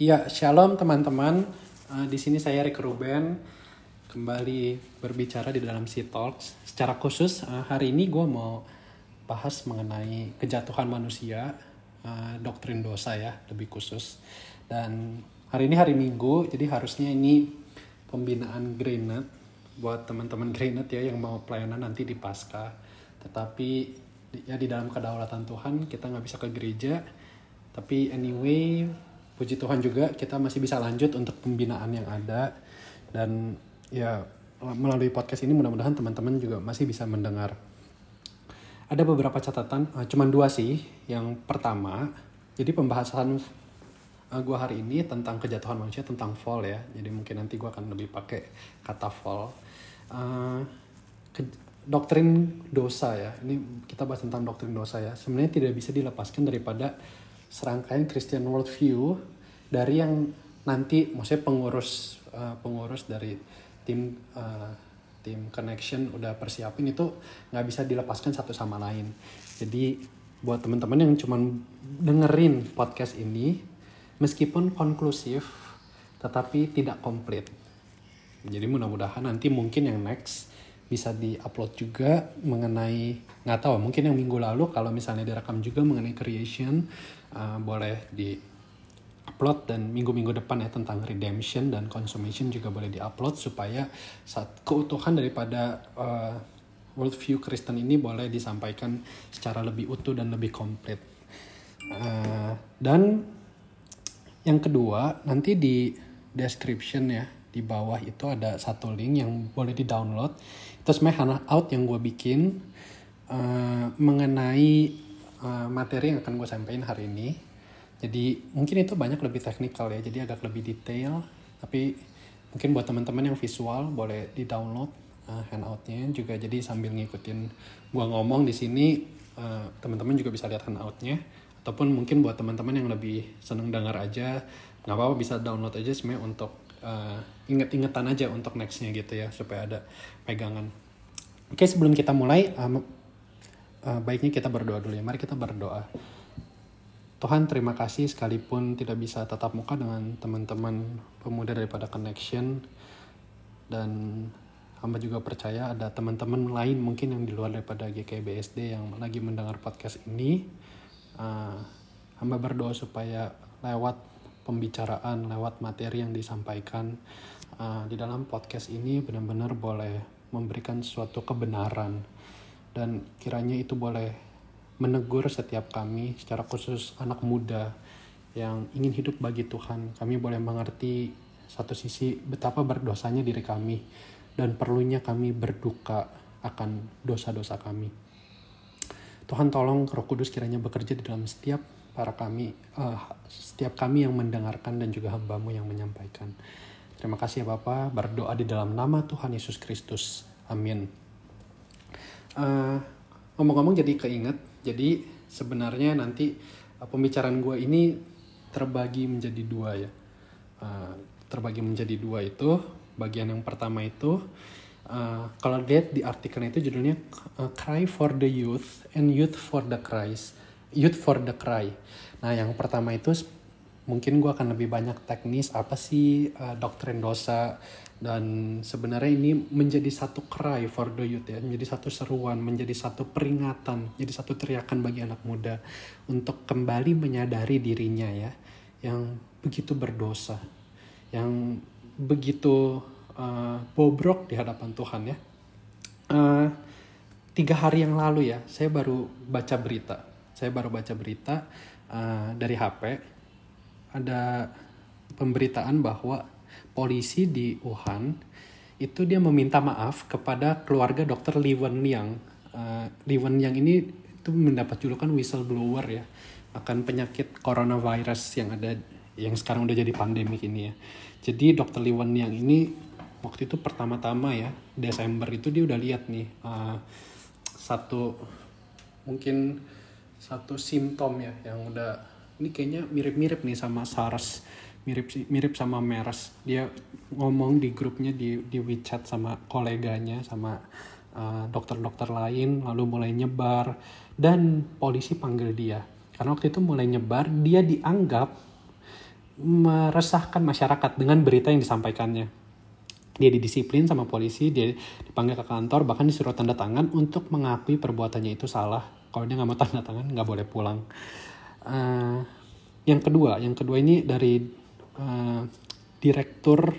Ya, shalom teman-teman. Di sini saya Rig Ruben kembali berbicara di dalam C-Talks. Secara khusus hari ini gue mau bahas mengenai kejatuhan manusia, doktrin dosa ya, lebih khusus. Dan hari ini hari Minggu, jadi harusnya ini pembinaan Grenade buat teman-teman Grenade ya yang mau pelayanan nanti di Paskah. Tetapi ya di dalam kedaulatan Tuhan kita nggak bisa ke gereja. Tapi anyway, puji Tuhan juga kita masih bisa lanjut untuk pembinaan yang ada. Dan ya melalui podcast ini mudah-mudahan teman-teman juga masih bisa mendengar. Ada beberapa catatan, cuman dua sih. Yang pertama, jadi pembahasan gue hari ini tentang kejatuhan manusia, tentang fall ya. Jadi mungkin nanti gue akan lebih pakai kata fall. Doktrin dosa ya. Ini kita bahas tentang doktrin dosa ya. Sebenarnya tidak bisa dilepaskan daripada serangkaian Christian worldview dari yang nanti maksudnya pengurus dari tim connection udah persiapin, itu nggak bisa dilepaskan satu sama lain. Jadi buat teman-teman yang cuman dengerin podcast ini, meskipun konklusif tetapi tidak komplit. Jadi mudah-mudahan nanti mungkin yang next bisa di-upload juga mengenai, nggak tahu, mungkin yang minggu lalu kalau misalnya direkam juga mengenai creation, boleh di-upload, dan minggu-minggu depan ya tentang redemption dan consummation juga boleh di-upload supaya saat keutuhan daripada worldview Kristen ini boleh disampaikan secara lebih utuh dan lebih komplit. Dan yang kedua, nanti di description ya, di bawah itu ada satu link yang boleh di-download. Itu sebenarnya handout yang gue bikin mengenai materi yang akan gue sampaikan hari ini. Jadi mungkin itu banyak lebih teknikal ya, jadi agak lebih detail. Tapi mungkin buat teman-teman yang visual boleh di-download handoutnya juga. Jadi sambil ngikutin gue ngomong di sini, teman-teman juga bisa lihat handoutnya. Ataupun mungkin buat teman-teman yang lebih seneng dengar aja, nggak apa-apa, bisa download aja sebenarnya untuk inget-ingetan aja untuk nextnya gitu ya, supaya ada pegangan. Oke, sebelum kita mulai, baiknya kita berdoa dulu ya. Mari kita berdoa. Tuhan, terima kasih sekalipun tidak bisa tatap muka dengan teman-teman pemuda daripada Connection, dan hamba juga percaya ada teman-teman lain mungkin yang di luar daripada GKBSD yang lagi mendengar podcast ini. Hamba berdoa supaya lewat pembicaraan, lewat materi yang disampaikan di dalam podcast ini benar-benar boleh memberikan suatu kebenaran, dan kiranya itu boleh menegur setiap kami, secara khusus anak muda yang ingin hidup bagi Tuhan. Kami boleh mengerti satu sisi betapa berdosanya diri kami dan perlunya kami berduka akan dosa-dosa kami. Tuhan, tolong Roh Kudus kiranya bekerja di dalam setiap setiap kami yang mendengarkan dan juga hamba-Mu yang menyampaikan. Terima kasih ya Bapak, berdoa di dalam nama Tuhan Yesus Kristus, amin. Ngomong-ngomong jadi keinget, jadi sebenarnya nanti pembicaraan gue ini terbagi menjadi dua ya. Terbagi menjadi dua itu, bagian yang pertama itu, kalau lihat di artikelnya itu judulnya Cry for the Youth and Youth for the Cries. Youth for the Cry. Nah, yang pertama itu mungkin gue akan lebih banyak teknis, apa sih doktrin dosa, dan sebenarnya ini menjadi satu cry for the youth ya, menjadi satu seruan, menjadi satu peringatan, jadi satu teriakan bagi anak muda untuk kembali menyadari dirinya ya, yang begitu berdosa, yang begitu bobrok di hadapan Tuhan ya. 3 hari yang lalu ya, saya baru baca berita dari HP. Ada pemberitaan bahwa polisi di Wuhan itu dia meminta maaf kepada keluarga Dr. Li Wenliang. Li Wenliang ini itu mendapat julukan whistleblower ya, akan penyakit coronavirus yang ada, yang sekarang udah jadi pandemi ini ya. Jadi Dr. Li Wenliang ini waktu itu pertama-tama ya, Desember itu dia udah lihat nih satu simptom ya yang udah ini kayaknya mirip-mirip nih sama SARS, mirip sama MERS. Dia ngomong di grupnya di WeChat sama koleganya, sama dokter-dokter lain, lalu mulai nyebar. Dan polisi panggil dia. Karena waktu itu mulai nyebar, dia dianggap meresahkan masyarakat dengan berita yang disampaikannya. Dia didisiplin sama polisi, dia dipanggil ke kantor, bahkan disuruh tanda tangan untuk mengakui perbuatannya itu salah. Kalau dia nggak mau tanda tangan, nggak boleh pulang. Yang kedua ini dari direktur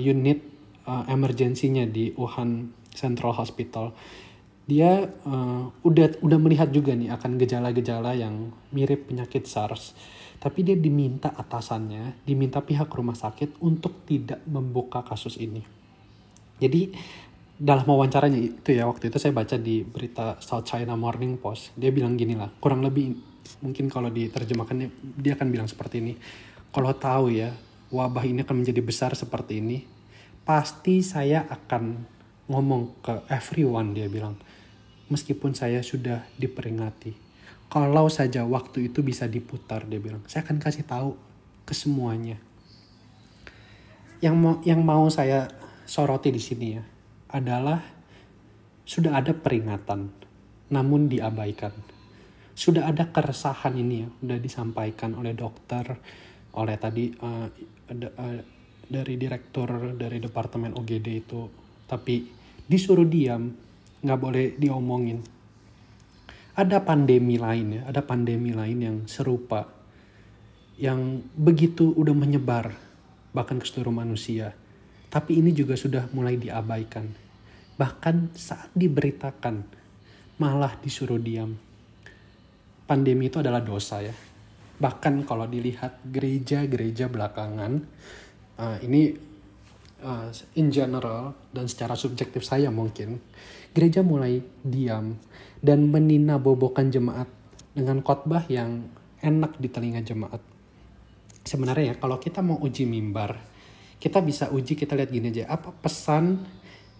unit emergensinya di Wuhan Central Hospital. Dia udah melihat juga nih akan gejala-gejala yang mirip penyakit SARS. Tapi dia diminta atasannya, diminta pihak rumah sakit untuk tidak membuka kasus ini. Jadi dalam wawancaranya itu ya, waktu itu saya baca di berita South China Morning Post. Dia bilang gini lah, kurang lebih mungkin kalau diterjemahkan dia akan bilang seperti ini. Kalau tahu ya wabah ini akan menjadi besar seperti ini, pasti saya akan ngomong ke everyone, dia bilang. Meskipun saya sudah diperingati, kalau saja waktu itu bisa diputar, dia bilang, saya akan kasih tahu ke semuanya. Yang mau saya soroti di sini ya adalah sudah ada peringatan namun diabaikan. Sudah ada keresahan ini ya, sudah disampaikan oleh dokter, oleh tadi dari direktur dari departemen UGD itu, tapi disuruh diam. Nggak boleh diomongin. Ada pandemi lain ya. Ada pandemi lain yang serupa. Yang begitu udah menyebar. Bahkan ke seluruh manusia. Tapi ini juga sudah mulai diabaikan. Bahkan saat diberitakan. Malah disuruh diam. Pandemi itu adalah dosa ya. Bahkan kalau dilihat gereja-gereja belakangan. Ini... in general dan secara subjektif saya mungkin, gereja mulai diam dan meninabobokan jemaat dengan khotbah yang enak di telinga jemaat. Sebenarnya kalau kita mau uji mimbar, kita bisa uji, kita lihat gini aja, apa pesan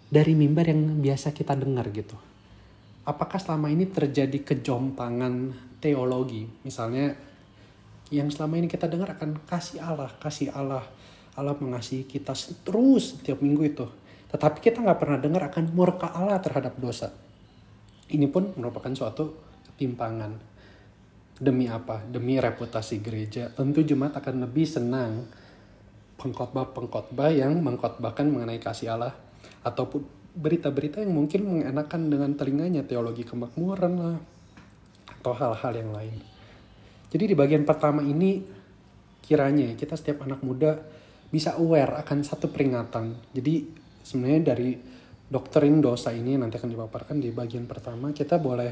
dari mimbar yang biasa kita dengar gitu. Apakah selama ini terjadi kejomplangan teologi, misalnya yang selama ini kita dengar akan kasih Allah. Allah mengasihi kita terus setiap minggu itu. Tetapi kita gak pernah dengar akan murka Allah terhadap dosa. Ini pun merupakan suatu ketimpangan. Demi apa? Demi reputasi gereja. Tentu Jumat akan lebih senang pengkhotbah-pengkhotbah yang mengkhotbahkan mengenai kasih Allah. Ataupun berita-berita yang mungkin mengenakan dengan telinganya. Teologi kemakmuran lah. Atau hal-hal yang lain. Jadi di bagian pertama ini kiranya kita setiap anak muda bisa aware akan satu peringatan. Jadi sebenarnya dari doktrin dosa ini nanti akan dipaparkan di bagian pertama, kita boleh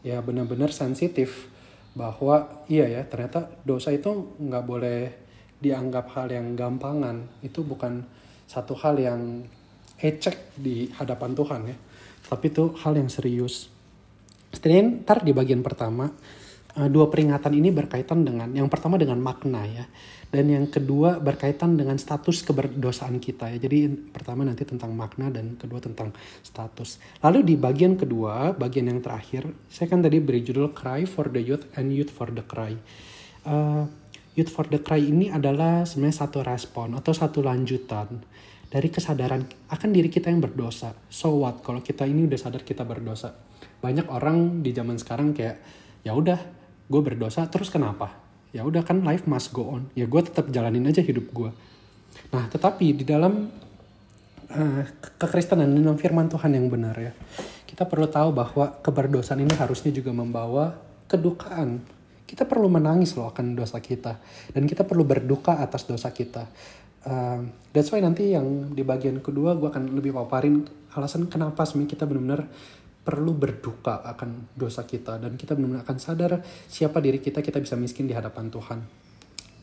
ya benar-benar sensitif bahwa iya ya, ternyata dosa itu nggak boleh dianggap hal yang gampangan. Itu bukan satu hal yang ecek di hadapan Tuhan ya, tapi itu hal yang serius. Setelah ntar di bagian pertama, dua peringatan ini berkaitan dengan, yang pertama dengan makna ya, dan yang kedua berkaitan dengan status keberdosaan kita ya. Jadi pertama nanti tentang makna dan kedua tentang status. Lalu di bagian kedua, bagian yang terakhir, saya kan tadi beri judul Cry for the Youth and Youth for the Cry. Youth for the Cry ini adalah sebenarnya satu respon atau satu lanjutan dari kesadaran akan diri kita yang berdosa. So what, kalau kita ini udah sadar kita berdosa. Banyak orang di zaman sekarang kayak, ya udah gue berdosa terus kenapa? Ya udah kan life must go on. Ya gue tetap jalanin aja hidup gue. Nah tetapi di dalam kekristenan, dalam firman Tuhan yang benar ya, kita perlu tahu bahwa keberdosaan ini harusnya juga membawa kedukaan. Kita perlu menangis loh akan dosa kita. Dan kita perlu berduka atas dosa kita. That's why nanti yang di bagian kedua gue akan lebih paparin alasan kenapa sebenarnya kita benar-benar perlu berduka akan dosa kita. Dan kita benar-benar akan sadar siapa diri kita, kita bisa miskin di hadapan Tuhan.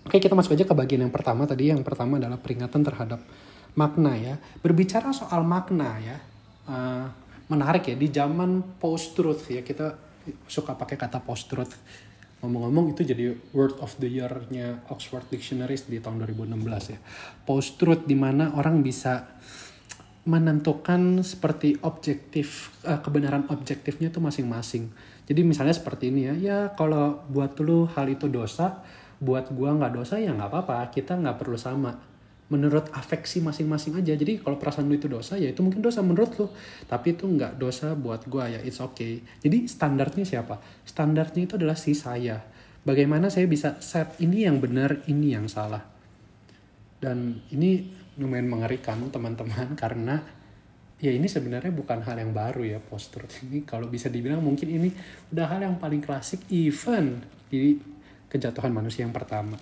Oke, kita masuk aja ke bagian yang pertama tadi. Yang pertama adalah peringatan terhadap makna ya. Berbicara soal makna ya, menarik ya, di zaman post-truth ya, kita suka pakai kata post-truth. Ngomong-ngomong itu jadi word of the year-nya Oxford Dictionary di tahun 2016 ya. Post-truth dimana orang bisa menentukan seperti objektif, kebenaran objektifnya itu masing-masing. Jadi misalnya seperti ini ya kalau buat lu hal itu dosa, buat gua nggak dosa ya nggak apa-apa, kita nggak perlu sama. Menurut afeksi masing-masing aja. Jadi kalau perasaan lu itu dosa ya itu mungkin dosa menurut lu, tapi itu nggak dosa buat gua ya it's okay. Jadi standarnya siapa? Standarnya itu adalah si saya. Bagaimana saya bisa set ini yang benar, ini yang salah. Dan ini lumayan mengerikan teman-teman, karena ya ini sebenarnya bukan hal yang baru ya, post-truth ini. Kalau bisa dibilang mungkin ini udah hal yang paling klasik even di kejatuhan manusia yang pertama.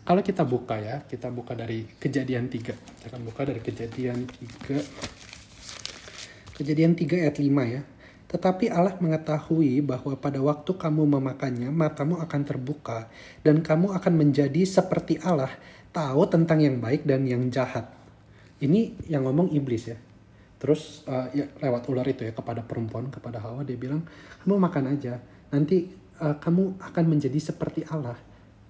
Kalau kita buka ya, kita buka dari kejadian 3. Kita akan buka dari kejadian 3. Kejadian 3 ayat 5 ya. Tetapi Allah mengetahui bahwa pada waktu kamu memakannya, matamu akan terbuka dan kamu akan menjadi seperti Allah, tahu tentang yang baik dan yang jahat. Ini yang ngomong iblis ya. Terus ya, lewat ular itu ya kepada perempuan, kepada Hawa, dia bilang, kamu makan aja. Nanti kamu akan menjadi seperti Allah,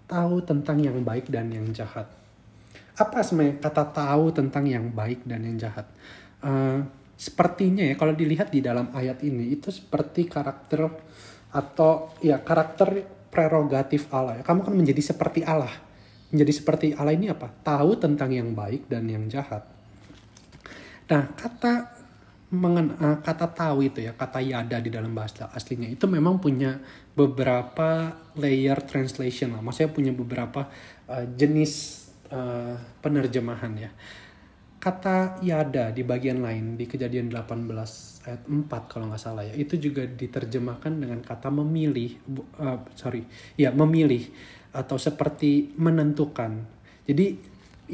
tahu tentang yang baik dan yang jahat. Apa sebenarnya kata tahu tentang yang baik dan yang jahat? Sepertinya ya, kalau dilihat di dalam ayat ini, itu seperti karakter atau ya karakter prerogatif Allah. Kamu kan menjadi seperti Allah. Menjadi seperti Allah ini apa? Tahu tentang yang baik dan yang jahat. Nah, kata tahu itu ya, kata yada di dalam bahasa aslinya itu memang punya beberapa layer translation lah. Maksudnya punya beberapa jenis penerjemahan ya. Kata yada di bagian lain di kejadian 18 ayat 4 kalau nggak salah ya, itu juga diterjemahkan dengan kata memilih, memilih atau seperti menentukan. Jadi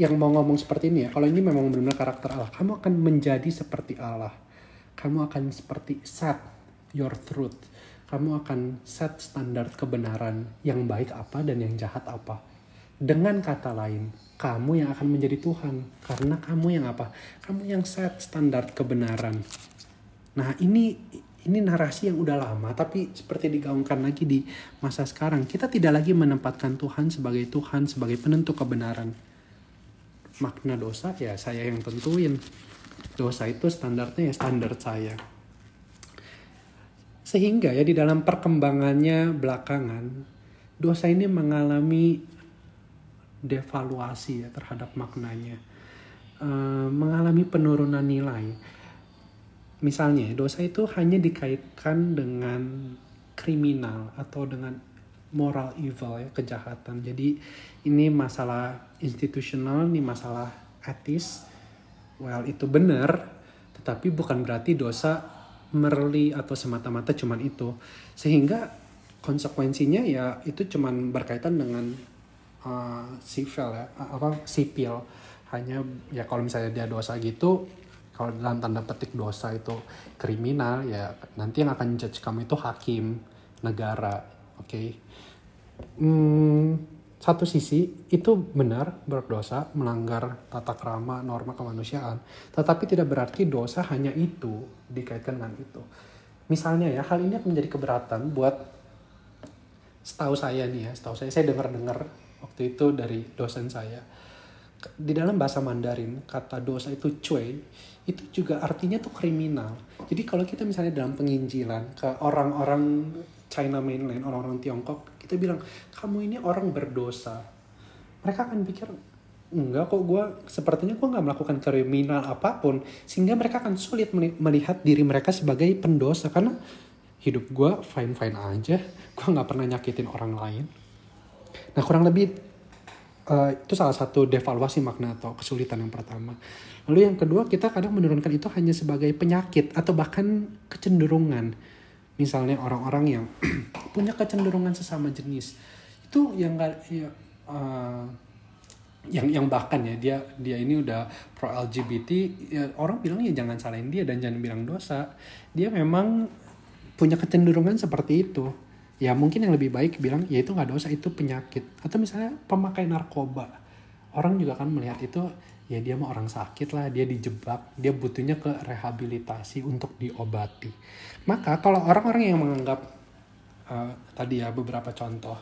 yang mau ngomong seperti ini ya, kalau ini memang benar-benar karakter Allah, kamu akan menjadi seperti Allah, kamu akan seperti set your truth, kamu akan set standar kebenaran yang baik apa dan yang jahat apa. Dengan kata lain, kamu yang akan menjadi Tuhan, karena kamu yang apa? Kamu yang set standar kebenaran. Nah ini narasi yang udah lama, tapi seperti digaungkan lagi di masa sekarang. Kita tidak lagi menempatkan Tuhan sebagai penentu kebenaran. Makna dosa ya saya yang tentuin, dosa itu standarnya ya standar saya. Sehingga ya di dalam perkembangannya belakangan, dosa ini mengalami devaluasi ya terhadap maknanya, mengalami penurunan nilai. Misalnya dosa itu hanya dikaitkan dengan kriminal atau dengan moral evil ya, kejahatan. Jadi ini masalah institusional, ini masalah etis. Well, itu benar, tetapi bukan berarti dosa merely atau semata-mata cuman itu. Sehingga konsekuensinya ya itu cuman berkaitan dengan sipil ya, sipil. Hanya ya kalau misalnya dia dosa gitu, kalau dalam tanda petik dosa itu kriminal ya, nanti yang akan judge kamu itu hakim negara, oke? Satu sisi itu benar berdosa, melanggar tata krama, norma kemanusiaan. Tetapi tidak berarti dosa hanya itu, dikaitkan dengan itu. Misalnya ya, hal ini akan menjadi keberatan buat, setahu saya dengar-dengar waktu itu dari dosen saya. Di dalam bahasa Mandarin, kata dosa itu cuai, itu juga artinya tuh kriminal. Jadi kalau kita misalnya dalam penginjilan ke orang-orang China mainland, orang-orang Tiongkok, kita bilang, kamu ini orang berdosa. Mereka akan pikir, enggak kok sepertinya gue gak melakukan kriminal apapun. Sehingga mereka akan sulit melihat diri mereka sebagai pendosa. Karena hidup gue fine-fine aja, gue gak pernah nyakitin orang lain. Nah kurang lebih itu salah satu devaluasi makna atau kesulitan yang pertama. Lalu yang kedua, kita kadang menurunkan itu hanya sebagai penyakit atau bahkan kecenderungan. Misalnya orang-orang yang punya kecenderungan sesama jenis itu yang bahkan ya dia ini udah pro LGBT ya, orang bilang ya jangan salahin dia dan jangan bilang dosa, dia memang punya kecenderungan seperti itu ya. Mungkin yang lebih baik bilang ya itu nggak dosa, itu penyakit. Atau misalnya pemakai narkoba, orang juga kan melihat itu ya dia mah orang sakit lah, dia dijebak, dia butuhnya ke rehabilitasi untuk diobati. Maka kalau orang-orang yang menganggap tadi ya beberapa contoh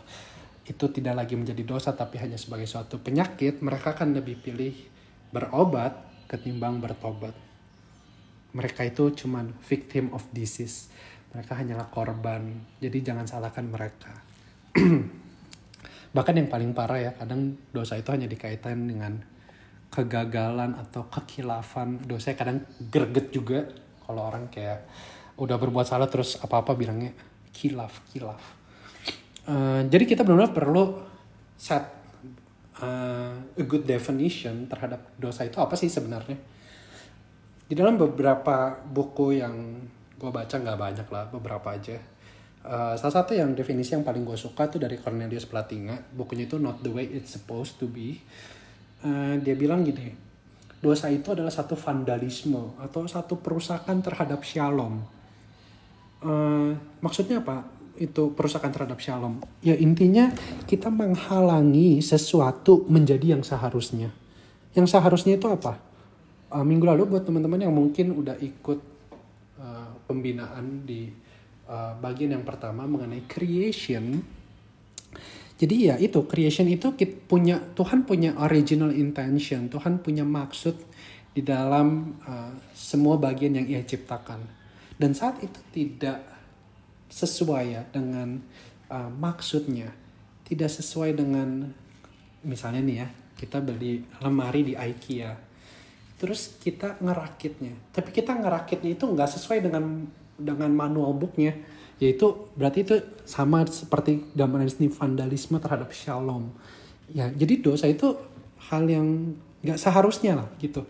itu tidak lagi menjadi dosa tapi hanya sebagai suatu penyakit, mereka akan lebih pilih berobat ketimbang bertobat. Mereka itu cuman victim of disease, mereka hanyalah korban. Jadi jangan salahkan mereka. Bahkan yang paling parah ya, kadang dosa itu hanya dikaitkan dengan kegagalan atau kekhilafan. Dosa kadang greget juga kalau orang kayak udah berbuat salah terus apa-apa bilangnya khilaf. Jadi kita benar-benar perlu set a good definition terhadap dosa itu apa sih sebenarnya. Di dalam beberapa buku yang gue baca, nggak banyak lah, beberapa aja. Salah satu yang definisi yang paling gue suka tuh dari Cornelius Plantinga, bukunya itu Not The Way It's Supposed To Be. Dia bilang gini, dosa itu adalah satu vandalisme atau satu perusakan terhadap shalom. Maksudnya apa itu perusakan terhadap shalom? Ya intinya kita menghalangi sesuatu menjadi yang seharusnya. Yang seharusnya itu apa? Minggu lalu buat teman-teman yang mungkin udah ikut pembinaan di bagian yang pertama mengenai creation. Jadi ya itu, creation itu Tuhan punya original intention. Tuhan punya maksud di dalam semua bagian yang Ia ciptakan. Dan saat itu tidak sesuai ya dengan maksudnya. Tidak sesuai dengan, misalnya nih ya, kita beli lemari di IKEA. Terus kita ngerakitnya. Tapi kita ngerakitnya itu nggak sesuai dengan manual booknya, yaitu berarti itu sama seperti gambaran seni vandalisme terhadap shalom. Ya, jadi dosa itu hal yang nggak seharusnya lah gitu.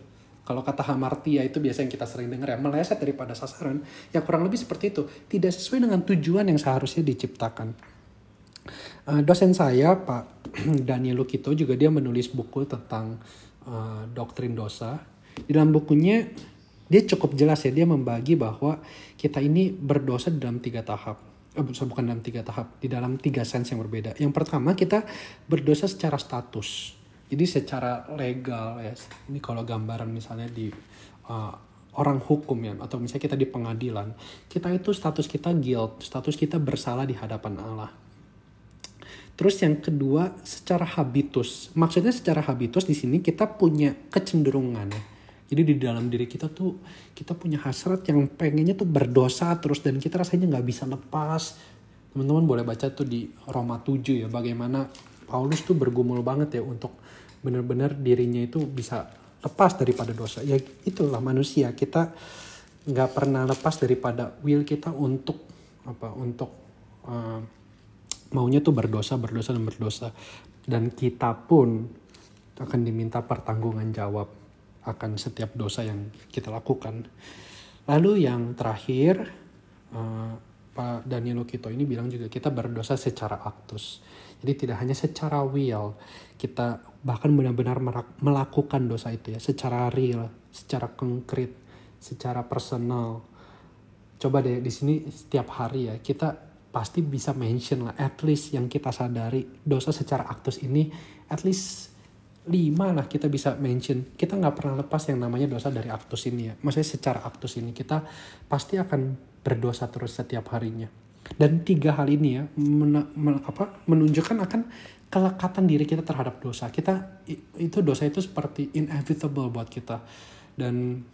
Kalau kata hamartia itu biasanya kita sering dengar ya, meleset daripada sasaran. Ya kurang lebih seperti itu, tidak sesuai dengan tujuan yang seharusnya diciptakan. Dosen saya Pak Daniel Lukito juga dia menulis buku tentang doktrin dosa. Di dalam bukunya dia cukup jelas ya, dia membagi bahwa kita ini berdosa dalam tiga tahap. Bukan dalam tiga tahap, di dalam tiga sense yang berbeda. Yang pertama kita berdosa secara status. Jadi secara legal ya, ini kalau gambaran misalnya di orang hukum ya, atau misalnya kita di pengadilan. Kita itu status kita guilt, status kita bersalah di hadapan Allah. Terus yang kedua secara habitus. Maksudnya secara habitus di sini kita punya kecenderungan ya. Jadi di dalam diri kita tuh kita punya hasrat yang pengennya tuh berdosa terus dan kita rasanya nggak bisa lepas. Teman-teman boleh baca tuh di Roma 7 ya, bagaimana Paulus tuh bergumul banget ya untuk benar-benar dirinya itu bisa lepas daripada dosa. Ya itulah manusia, kita nggak pernah lepas daripada will kita untuk apa? Untuk maunya tuh berdosa dan kita pun akan diminta pertanggungan jawab akan setiap dosa yang kita lakukan. Lalu yang terakhir, Pak Daniel Lukito ini bilang juga kita berdosa secara actus. Jadi tidak hanya secara will, kita bahkan benar-benar melakukan dosa itu ya, secara real, secara konkret, secara personal. Coba deh di sini setiap hari ya, kita pasti bisa mention lah, at least yang kita sadari dosa secara actus ini, at least 5 lah kita bisa mention. Kita gak pernah lepas yang namanya dosa dari aktus ini ya. Maksudnya secara aktus ini kita pasti akan berdosa terus setiap harinya. Dan 3 hal ini ya menunjukkan akan kelekatan diri kita terhadap dosa. Kita itu dosa itu seperti inevitable buat kita. Dan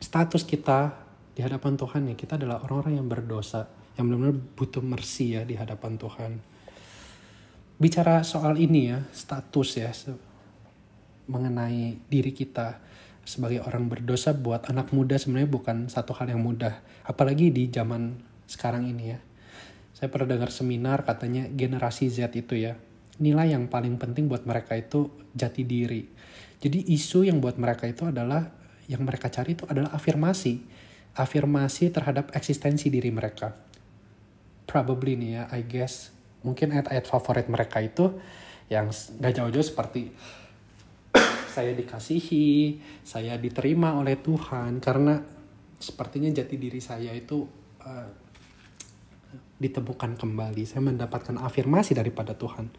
status kita di hadapan Tuhan ya, kita adalah orang-orang yang berdosa, yang benar-benar butuh mercy ya di hadapan Tuhan. Bicara soal ini ya, status ya, mengenai diri kita sebagai orang berdosa buat anak muda sebenarnya bukan satu hal yang mudah, apalagi di zaman sekarang ini ya. Saya pernah dengar seminar katanya generasi Z itu ya, nilai yang paling penting buat mereka itu jati diri. Jadi isu yang buat mereka itu adalah, yang mereka cari itu adalah afirmasi terhadap eksistensi diri mereka. Probably nih ya, I guess mungkin ayat-ayat favorit mereka itu yang gak jauh-jauh seperti saya dikasihi, saya diterima oleh Tuhan, karena sepertinya jati diri saya itu ditemukan kembali. Saya mendapatkan afirmasi daripada Tuhan.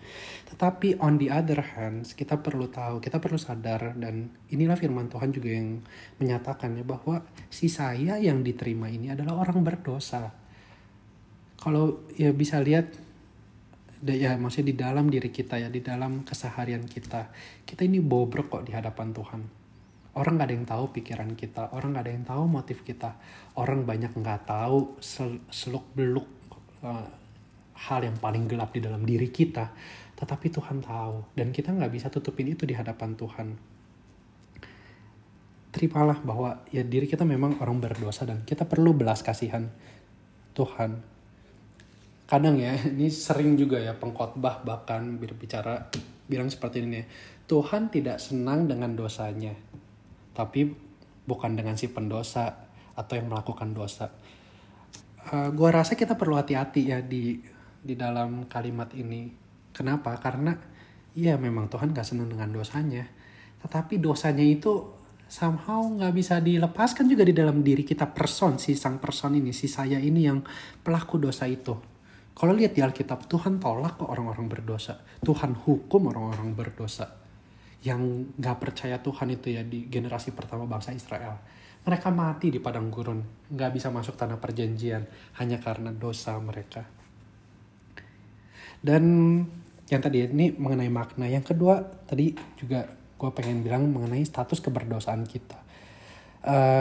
Tetapi on the other hand, kita perlu tahu, kita perlu sadar, dan inilah firman Tuhan juga yang menyatakannya, bahwa si saya yang diterima ini adalah orang berdosa. Kalau ya bisa lihat, ya maksudnya di dalam diri kita ya, di dalam keseharian kita ini bobrok kok di hadapan Tuhan. Orang gak ada yang tahu pikiran kita, orang gak ada yang tahu motif kita, orang banyak gak tahu seluk-beluk hal yang paling gelap di dalam diri kita. Tetapi Tuhan tahu, dan kita gak bisa tutupin itu di hadapan Tuhan. Terimalah bahwa ya diri kita memang orang berdosa dan kita perlu belas kasihan Tuhan. kadang ya, ini sering juga ya pengkhotbah bahkan berbicara bilang seperti ini ya. Tuhan tidak senang dengan dosanya, tapi bukan dengan si pendosa atau yang melakukan dosa. Gue rasa kita perlu hati-hati ya di dalam kalimat ini. Kenapa? Karena ya memang Tuhan gak senang dengan dosanya. Tetapi dosanya itu somehow gak bisa dilepaskan juga di dalam diri kita person, si sang person ini, si saya ini yang pelaku dosa itu. Kalau lihat di Alkitab, Tuhan tolak kok orang-orang berdosa. Tuhan hukum orang-orang berdosa. Yang gak percaya Tuhan itu ya di generasi pertama bangsa Israel. Mereka mati di padang gurun. Gak bisa masuk tanah perjanjian hanya karena dosa mereka. Dan yang tadi ini mengenai makna. Yang kedua tadi juga gue pengen bilang mengenai status keberdosaan kita.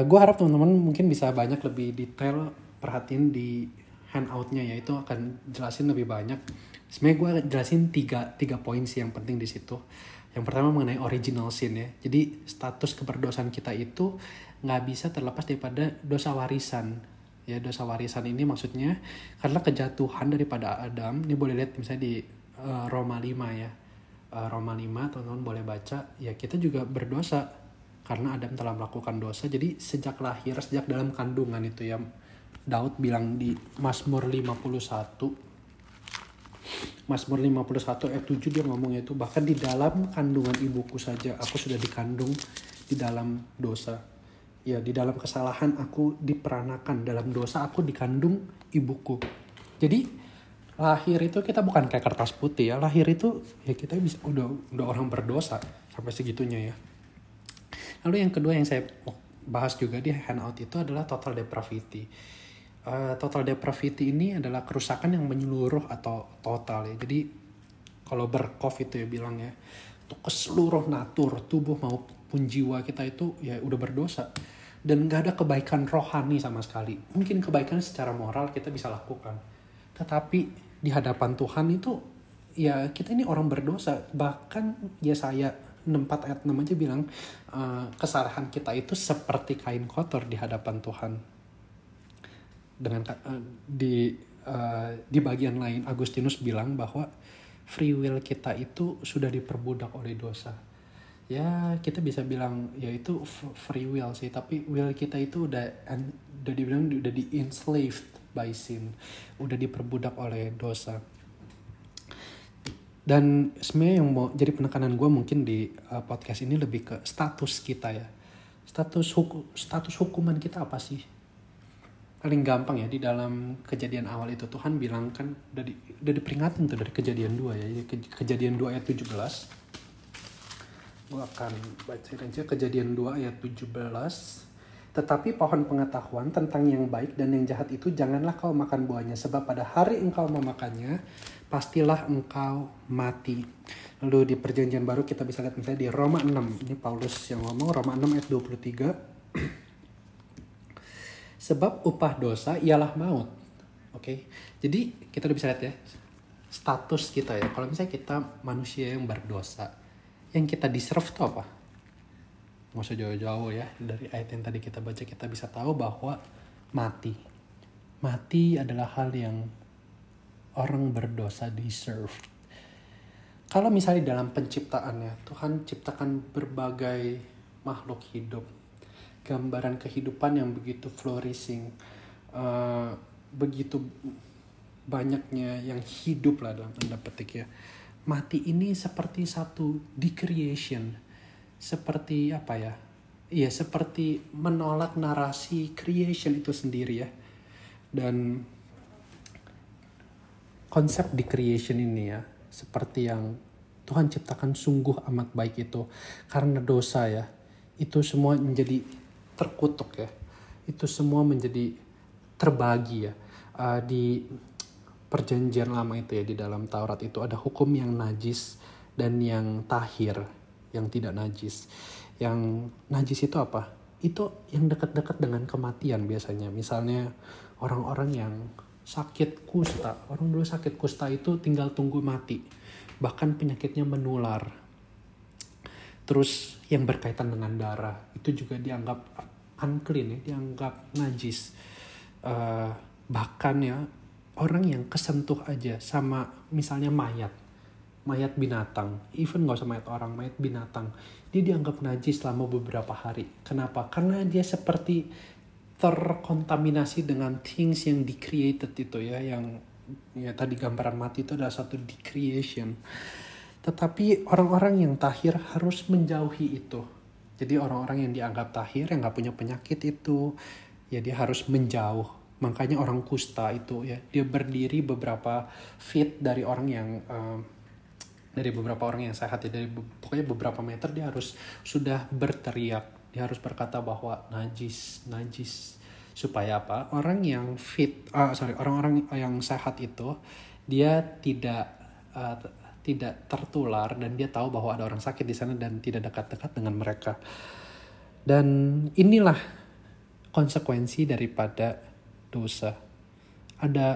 Gue harap teman-teman mungkin bisa banyak lebih detail perhatiin di handoutnya ya. Itu akan jelasin lebih banyak. Sebenarnya gue jelasin tiga poin sih yang penting di situ. Yang pertama mengenai original sin ya. Jadi status keberdosaan kita itu nggak bisa terlepas daripada dosa warisan. Ya dosa warisan ini maksudnya karena kejatuhan daripada Adam. Ini boleh lihat misalnya di Roma 5 ya. Roma 5 teman-teman boleh baca. Ya kita juga berdosa karena Adam telah melakukan dosa. Jadi sejak lahir, sejak dalam kandungan itu ya. Daud bilang di Mazmur 51 ayat 7 dia ngomongnya itu, bahkan di dalam kandungan ibuku saja aku sudah dikandung di dalam dosa. Ya, di dalam kesalahan aku diperanakan, dalam dosa aku dikandung ibuku. Jadi lahir itu kita bukan kayak kertas putih ya. Lahir itu ya kita bisa udah orang berdosa sampai segitunya ya. Lalu yang kedua yang saya bahas juga di handout itu adalah total depravity. Total depravity ini adalah kerusakan yang menyeluruh atau total ya. Jadi kalau Berkhof itu ya bilang ya, keseluruh natur, tubuh maupun jiwa kita itu ya udah berdosa. Dan gak ada kebaikan rohani sama sekali. Mungkin kebaikan secara moral kita bisa lakukan. Tetapi di hadapan Tuhan itu ya kita ini orang berdosa. Bahkan Yesaya 64 ayat 6 aja bilang kesalahan kita itu seperti kain kotor di hadapan Tuhan. Dengan di bagian lain Agustinus bilang bahwa free will kita itu sudah diperbudak oleh dosa. Ya kita bisa bilang ya itu free will sih, tapi will kita itu udah dibilang udah di enslaved by sin, udah diperbudak oleh dosa. Dan sebenarnya yang mau jadi penekanan gue mungkin di podcast ini lebih ke status kita ya. Status hukuman kita apa sih? Paling gampang ya di dalam kejadian awal itu Tuhan bilang kan udah diperingatin tuh dari kejadian 2 ya. Kejadian 2 ayat 17. Gue akan bacain aja kejadian 2 ayat 17. Tetapi pohon pengetahuan tentang yang baik dan yang jahat itu janganlah kau makan buahnya. Sebab pada hari engkau memakannya pastilah engkau mati. Lalu di perjanjian baru kita bisa lihat misalnya di Roma 6. Ini Paulus yang ngomong Roma 6 ayat 23. Sebab upah dosa ialah maut. Oke. Jadi kita udah bisa lihat ya status kita ya. Kalau misalnya kita manusia yang berdosa, yang kita deserve itu apa? Nggak usah jauh-jauh ya. Dari ayat yang tadi kita baca kita bisa tahu bahwa mati. Mati adalah hal yang orang berdosa deserve. Kalau misalnya dalam penciptaannya, Tuhan ciptakan berbagai makhluk hidup. Gambaran kehidupan yang begitu flourishing, begitu banyaknya yang hidup lah dalam tanda petik ya. Mati ini seperti satu decreation, seperti apa ya? Iya, seperti menolak narasi creation itu sendiri ya. Dan konsep decreation ini ya, seperti yang Tuhan ciptakan sungguh amat baik itu, karena dosa ya, itu semua menjadi terkutuk ya, itu semua menjadi terbagi ya. Di perjanjian lama itu ya, di dalam Taurat itu ada hukum yang najis dan yang tahir, yang tidak najis. Yang najis itu apa? Itu yang dekat-dekat dengan kematian biasanya. Misalnya orang-orang yang sakit kusta, orang dulu sakit kusta itu tinggal tunggu mati, bahkan penyakitnya menular. Terus yang berkaitan dengan darah itu juga dianggap unclean ya, dianggap najis. Bahkan ya orang yang kesentuh aja sama misalnya mayat binatang, even gak usah mayat orang, mayat binatang, dia dianggap najis selama beberapa hari. Kenapa? Karena dia seperti terkontaminasi dengan things yang di-created itu ya, yang ya tadi gambaran mati itu adalah satu de-creation. Tetapi orang-orang yang tahir harus menjauhi itu. Jadi orang-orang yang dianggap tahir, yang gak punya penyakit itu, ya dia harus menjauh. Makanya orang kusta itu ya, dia berdiri beberapa feet dari orang yang dari beberapa orang yang sehat ya, pokoknya beberapa meter dia harus sudah berteriak, dia harus berkata bahwa najis, supaya apa? Orang-orang yang sehat itu dia tidak tertular dan dia tahu bahwa ada orang sakit di sana dan tidak dekat-dekat dengan mereka. Dan inilah konsekuensi daripada dosa. Ada,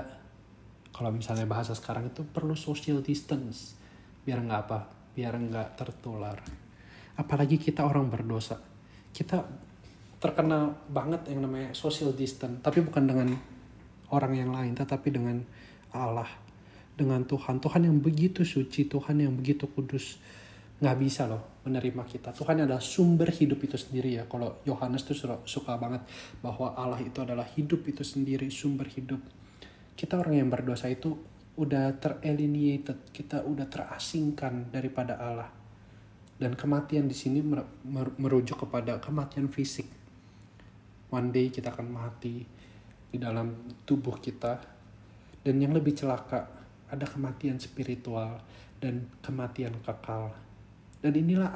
kalau misalnya bahasa sekarang itu perlu social distance, biar nggak tertular. Apalagi kita orang berdosa, kita terkenal banget yang namanya social distance, tapi bukan dengan orang yang lain, tetapi dengan Allah, dengan Tuhan yang begitu suci, Tuhan yang begitu kudus, nggak bisa loh menerima kita. Tuhan adalah sumber hidup itu sendiri ya. Kalau Yohanes tuh suka banget bahwa Allah itu adalah hidup itu sendiri, sumber hidup. Kita orang yang berdosa itu udah teralienated, kita udah terasingkan daripada Allah. Dan kematian di sini merujuk kepada kematian fisik. One day kita akan mati di dalam tubuh kita. Dan yang lebih celaka, ada kematian spiritual dan kematian kekal. Dan inilah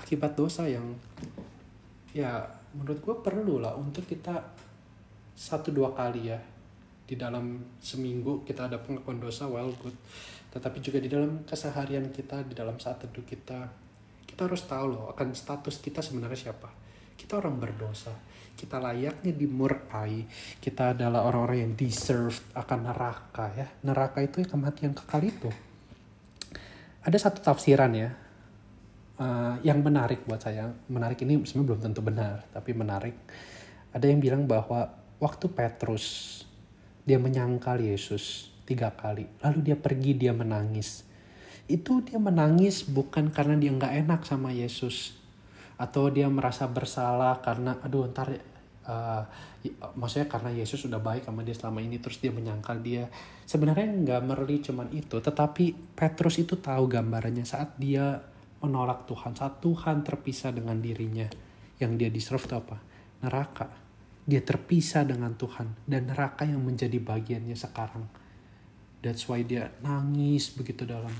akibat dosa yang ya menurut gue perlu lah untuk kita 1-2 kali ya. Di dalam seminggu kita ada pengakuan dosa, well good. Tetapi juga di dalam keseharian kita, di dalam saat teduh kita harus tahu loh akan status kita sebenarnya siapa. Kita orang berdosa. Kita layaknya dimurkai. Kita adalah orang-orang yang deserved akan neraka ya. Neraka itu ya kematian kekal itu. Ada satu tafsiran ya. Yang menarik buat saya. Menarik ini sebenarnya belum tentu benar. Tapi menarik. Ada yang bilang bahwa waktu Petrus dia menyangkal Yesus 3 kali. Lalu dia pergi, dia menangis. Itu dia menangis bukan karena dia gak enak sama Yesus. Atau dia merasa bersalah karena maksudnya karena Yesus sudah baik sama dia selama ini terus dia menyangkal dia. Sebenarnya gak merli cuman itu. Tetapi Petrus itu tahu gambarannya saat dia menolak Tuhan. Saat Tuhan terpisah dengan dirinya. Yang dia deserve itu apa? Neraka. Dia terpisah dengan Tuhan dan neraka yang menjadi bagiannya sekarang. That's why dia nangis begitu dalam.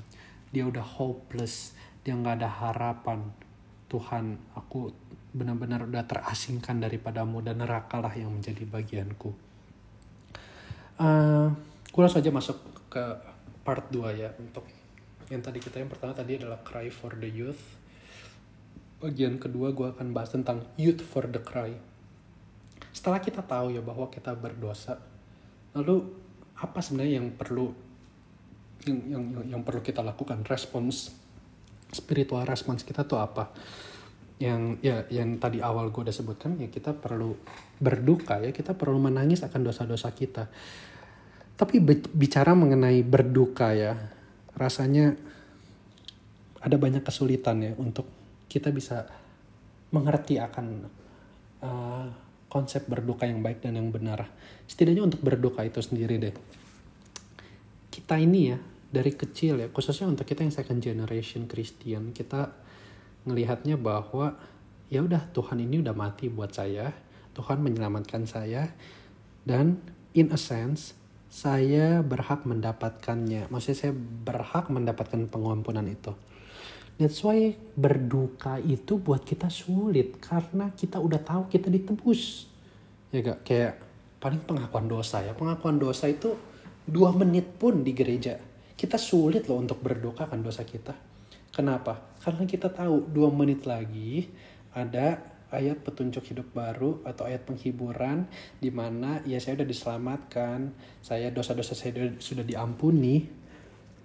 Dia udah hopeless, dia gak ada harapan. Tuhan, aku benar-benar udah terasingkan daripadamu dan nerakalah yang menjadi bagianku. Gue langsung aja masuk ke part 2 ya. Untuk yang tadi yang pertama tadi adalah Cry for the Youth. Bagian kedua gue akan bahas tentang Youth for the Cry. Setelah kita tahu ya bahwa kita berdosa, lalu apa sebenarnya yang perlu yang perlu kita lakukan? Respons spiritual respons kita tuh apa? Yang tadi awal gue udah sebutkan ya, kita perlu berduka ya, kita perlu menangis akan dosa-dosa kita. Tapi bicara mengenai berduka ya, rasanya ada banyak kesulitan ya untuk kita bisa mengerti akan konsep berduka yang baik dan yang benar. Setidaknya untuk berduka itu sendiri deh. Kita ini ya, dari kecil ya, khususnya untuk kita yang second generation Christian, kita ngelihatnya bahwa ya udah Tuhan ini udah mati buat saya, Tuhan menyelamatkan saya, dan in a sense saya berhak mendapatkannya. Maksudnya saya berhak mendapatkan pengampunan itu. That's why berduka itu buat kita sulit karena kita udah tahu kita ditebus. Ya gak? Kayak paling pengakuan dosa ya. Pengakuan dosa itu 2 menit pun di gereja. Kita sulit loh untuk berduka kan dosa kita. Kenapa? Karena kita tahu 2 menit lagi ada ayat petunjuk hidup baru atau ayat penghiburan di mana ya saya udah diselamatkan, saya dosa-dosa saya sudah diampuni.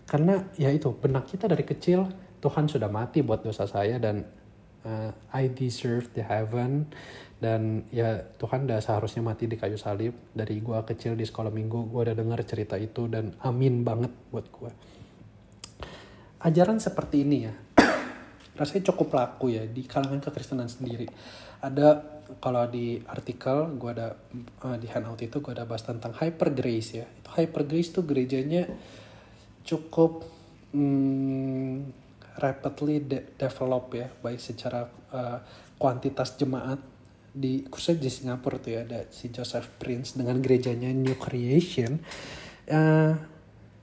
Karena ya itu benak kita dari kecil Tuhan sudah mati buat dosa saya dan I deserve the heaven. Dan ya Tuhan udah seharusnya mati di kayu salib. Dari gue kecil di sekolah minggu gue udah dengar cerita itu dan amin banget buat gue. Ajaran seperti ini ya rasanya cukup laku ya di kalangan kekristenan sendiri. Ada kalau di artikel gue ada di handout itu gue ada bahas tentang hyper grace ya. Itu hyper grace tuh gerejanya cukup rapidly develop ya baik secara kuantitas jemaat. Di khususnya di Singapura tuh ya ada si Joseph Prince dengan gerejanya New Creation.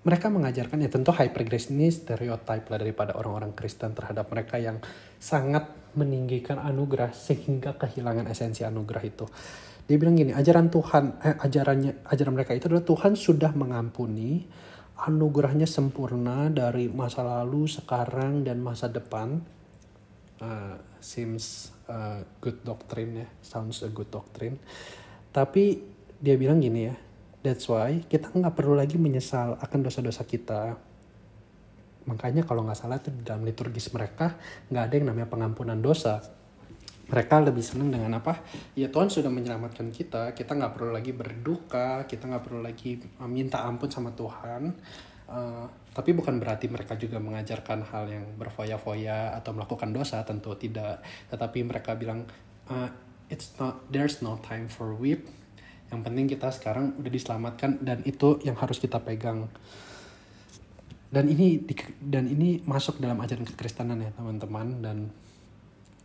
Mereka mengajarkan ya tentu hypergrace ini stereotype lah daripada orang-orang Kristen terhadap mereka yang sangat meninggikan anugerah sehingga kehilangan esensi anugerah itu. Dia bilang gini, ajaran mereka itu adalah Tuhan sudah mengampuni, anugerahnya sempurna dari masa lalu, sekarang dan masa depan. Seems good doctrine ya, sounds a good doctrine. Tapi dia bilang gini ya, that's why kita nggak perlu lagi menyesal akan dosa-dosa kita. Makanya kalau nggak salah itu dalam liturgis mereka nggak ada yang namanya pengampunan dosa. Mereka lebih senang dengan apa? Ya Tuhan sudah menyelamatkan kita, kita nggak perlu lagi berduka, kita nggak perlu lagi minta ampun sama Tuhan. Tapi bukan berarti mereka juga mengajarkan hal yang berfoya-foya atau melakukan dosa, tentu tidak. Tetapi mereka bilang, there's no time for weep. Yang penting kita sekarang udah diselamatkan dan itu yang harus kita pegang. Dan ini masuk dalam ajaran kekristenan ya teman-teman. Dan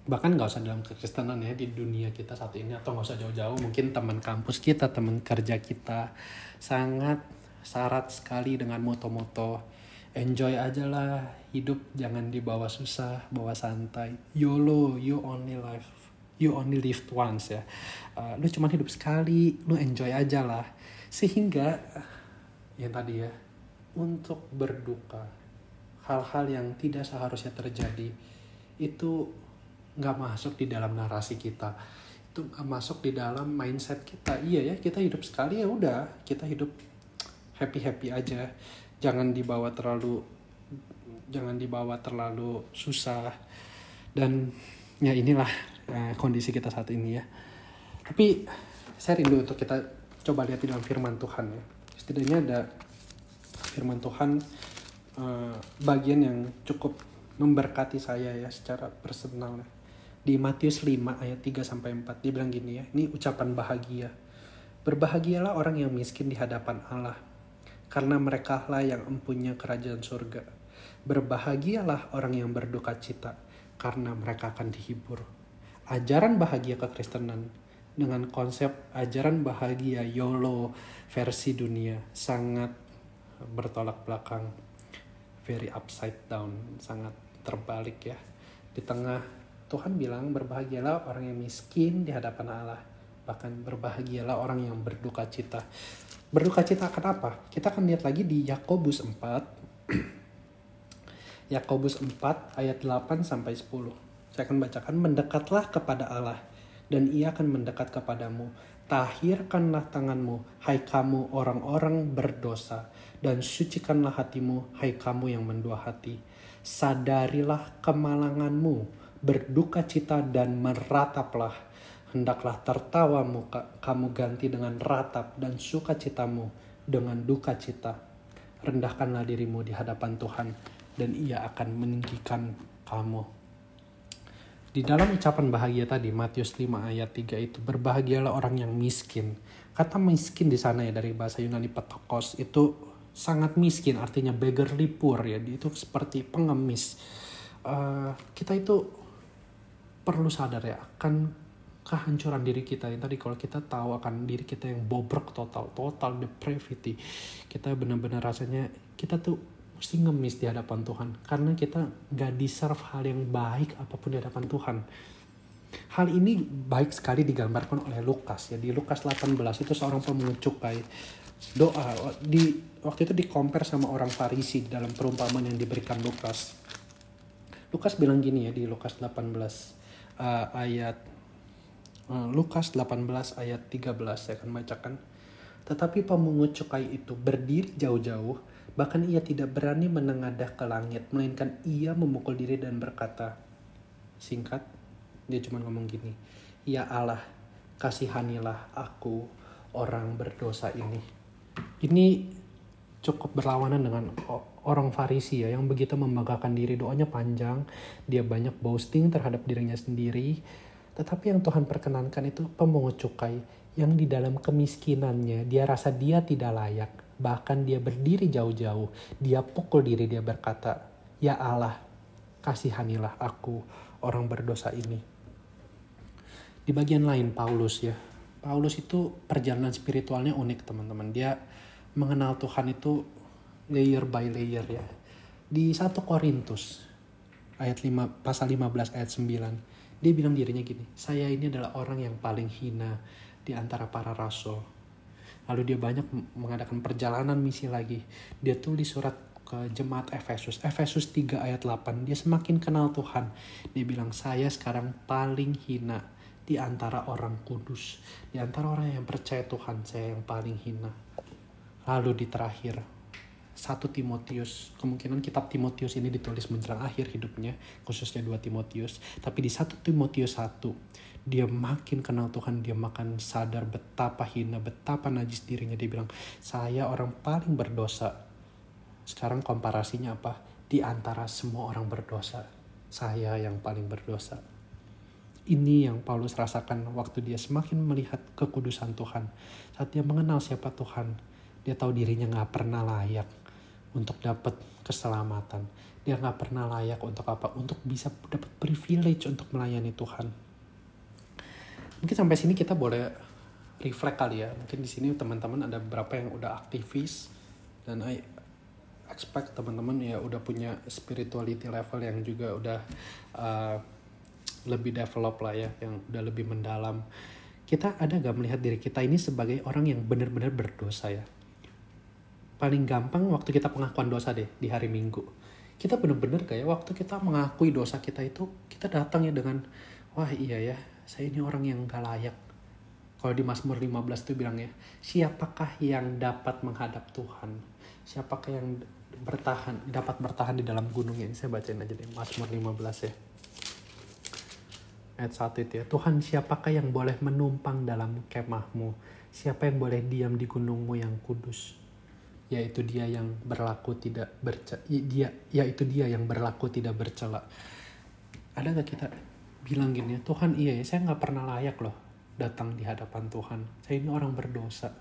bahkan nggak usah dalam kekristenan ya, di dunia kita saat ini atau nggak usah jauh-jauh, mungkin teman kampus kita, teman kerja kita sangat syarat sekali dengan moto-moto enjoy aja lah hidup, jangan dibawa susah, bawa santai, YOLO, you only live once ya, lu cuma hidup sekali, lu enjoy aja lah. Sehingga yang tadi ya, untuk berduka, hal-hal yang tidak seharusnya terjadi itu nggak masuk di dalam narasi kita, itu nggak masuk di dalam mindset kita. Iya ya, kita hidup sekali ya udah, kita hidup happy-happy aja, jangan dibawa terlalu susah. Dan ya inilah kondisi kita saat ini ya. Tapi saya rindu untuk kita coba lihat di dalam firman Tuhan ya. Setidaknya ada firman Tuhan bagian yang cukup memberkati saya ya secara personal. Di Matius 5 ayat 3-4 dia bilang gini ya, ini ucapan bahagia. Berbahagialah orang yang miskin di hadapan Allah, karena merekalah yang empunya kerajaan surga. Berbahagialah orang yang berduka cita, karena mereka akan dihibur. Ajaran bahagia kekristenan dengan konsep ajaran bahagia YOLO versi dunia sangat bertolak belakang. Very upside down, sangat terbalik ya. Di tengah Tuhan bilang berbahagialah orang yang miskin di hadapan Allah. Bahkan berbahagialah orang yang berduka cita. Berduka cita akan apa? Kita akan lihat lagi di Yakobus 4. Yakobus 4 ayat 8-10. Saya akan bacakan, mendekatlah kepada Allah dan ia akan mendekat kepadamu. Tahirkanlah tanganmu, hai kamu orang-orang berdosa. Dan sucikanlah hatimu, hai kamu yang mendua hati. Sadarilah kemalanganmu, berduka cita dan merataplah. Hendaklah tertawamu kamu ganti dengan ratap dan sukacitamu dengan duka cita. Rendahkanlah dirimu di hadapan Tuhan dan ia akan meninggikan kamu. Di dalam ucapan bahagia tadi Matius 5 ayat 3 itu berbahagialah orang yang miskin. Kata miskin di sana ya dari bahasa Yunani petokos itu sangat miskin, artinya beggarly poor ya, itu seperti pengemis. Kita itu perlu sadar ya akan kehancuran diri kita yang tadi, kalau kita tahu akan diri kita yang bobrok total depravity, kita benar-benar rasanya kita tuh mesti ngemis di hadapan Tuhan karena kita gak deserve hal yang baik apapun di hadapan Tuhan. Hal ini baik sekali digambarkan oleh Lukas ya, di Lukas 18 itu seorang pemungut cukai doa di waktu itu dikompar sama orang Farisi dalam perumpamaan yang diberikan Lukas. Lukas bilang gini ya di Lukas 18 ayat Lukas 18 ayat 13 saya akan bacakan. Tetapi pemungut cukai itu berdiri jauh-jauh, bahkan ia tidak berani menengadah ke langit, melainkan ia memukul diri dan berkata, singkat, Dia cuma ngomong gini, "Ya Allah, kasihanilah aku orang berdosa ini." Ini cukup berlawanan dengan orang Farisi ya, yang begitu membanggakan diri, doanya panjang, dia banyak boasting terhadap dirinya sendiri. Tetapi yang Tuhan perkenankan itu pemungut cukai, yang di dalam kemiskinannya dia rasa dia tidak layak. Bahkan dia berdiri jauh-jauh, dia pukul diri, dia berkata, "Ya Allah, kasihanilah aku orang berdosa ini." Di bagian lain Paulus ya, Paulus itu perjalanan spiritualnya unik teman-teman. Dia mengenal Tuhan itu layer by layer ya. Di 1 Korintus pasal 15 ayat 9. Dia bilang dirinya gini, "Saya ini adalah orang yang paling hina di antara para rasul." Lalu dia banyak mengadakan perjalanan misi lagi. Dia tulis surat ke jemaat Efesus. Efesus 3 ayat 8. Dia semakin kenal Tuhan. Dia bilang, "Saya sekarang paling hina di antara orang kudus. Di antara orang yang percaya Tuhan, saya yang paling hina." Lalu di terakhir, 1 Timotius, kemungkinan kitab Timotius ini ditulis menjelang akhir hidupnya, khususnya 2 Timotius. Tapi di 1 Timotius 1, dia makin kenal Tuhan, dia makin sadar betapa hina, betapa najis dirinya. Dia bilang, "Saya orang paling berdosa." Sekarang komparasinya apa? Di antara semua orang berdosa, saya yang paling berdosa. Ini yang Paulus rasakan waktu dia semakin melihat kekudusan Tuhan. Saat dia mengenal siapa Tuhan, dia tahu dirinya gak pernah layak untuk dapat keselamatan. Dia gak pernah layak untuk apa? Untuk bisa dapat privilege untuk melayani Tuhan. Mungkin sampai sini kita boleh reflect kali ya. Mungkin di sini teman-teman ada beberapa yang udah aktivis, dan I expect teman-teman ya udah punya spirituality level yang juga udah lebih develop lah ya, yang udah lebih mendalam. Kita ada gak melihat diri kita ini sebagai orang yang benar-benar berdosa ya? Paling gampang waktu kita pengakuan dosa deh di hari Minggu. Kita benar-benar kayak waktu kita mengakui dosa kita itu, kita datang ya dengan, "Wah iya ya, saya ini orang yang gak layak." Kalau di Mazmur 15 itu bilangnya, "Siapakah yang dapat menghadap Tuhan? Siapakah yang dapat bertahan di dalam gunungnya?" Ini saya bacain aja deh, Mazmur 15 ya. Ayat 1 itu ya, "Tuhan, siapakah yang boleh menumpang dalam kemahmu? Siapa yang boleh diam di gunungmu yang kudus? Yaitu dia yang berlaku tidak bercela." Yaitu dia yang berlaku tidak bercela. Ada gak kita bilang gini ya, "Tuhan iya ya, saya gak pernah layak loh datang di hadapan Tuhan. Saya ini orang berdosa.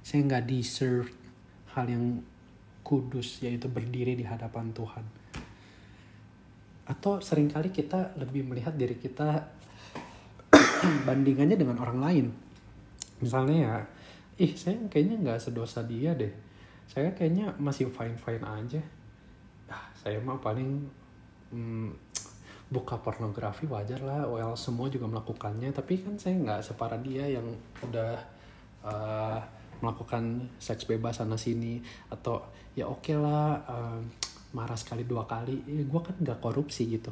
Saya gak deserve hal yang kudus, yaitu berdiri di hadapan Tuhan." Atau seringkali kita lebih melihat diri kita bandingannya dengan orang lain. Misalnya ya, saya kayaknya gak sedosa dia deh. Saya kayaknya masih fine-fine aja. Saya mah paling buka pornografi wajar lah. Well, semua juga melakukannya. Tapi kan saya nggak separah dia yang udah melakukan seks bebas sana sini. Atau ya oke lah, marah sekali dua kali. Gue kan nggak korupsi gitu.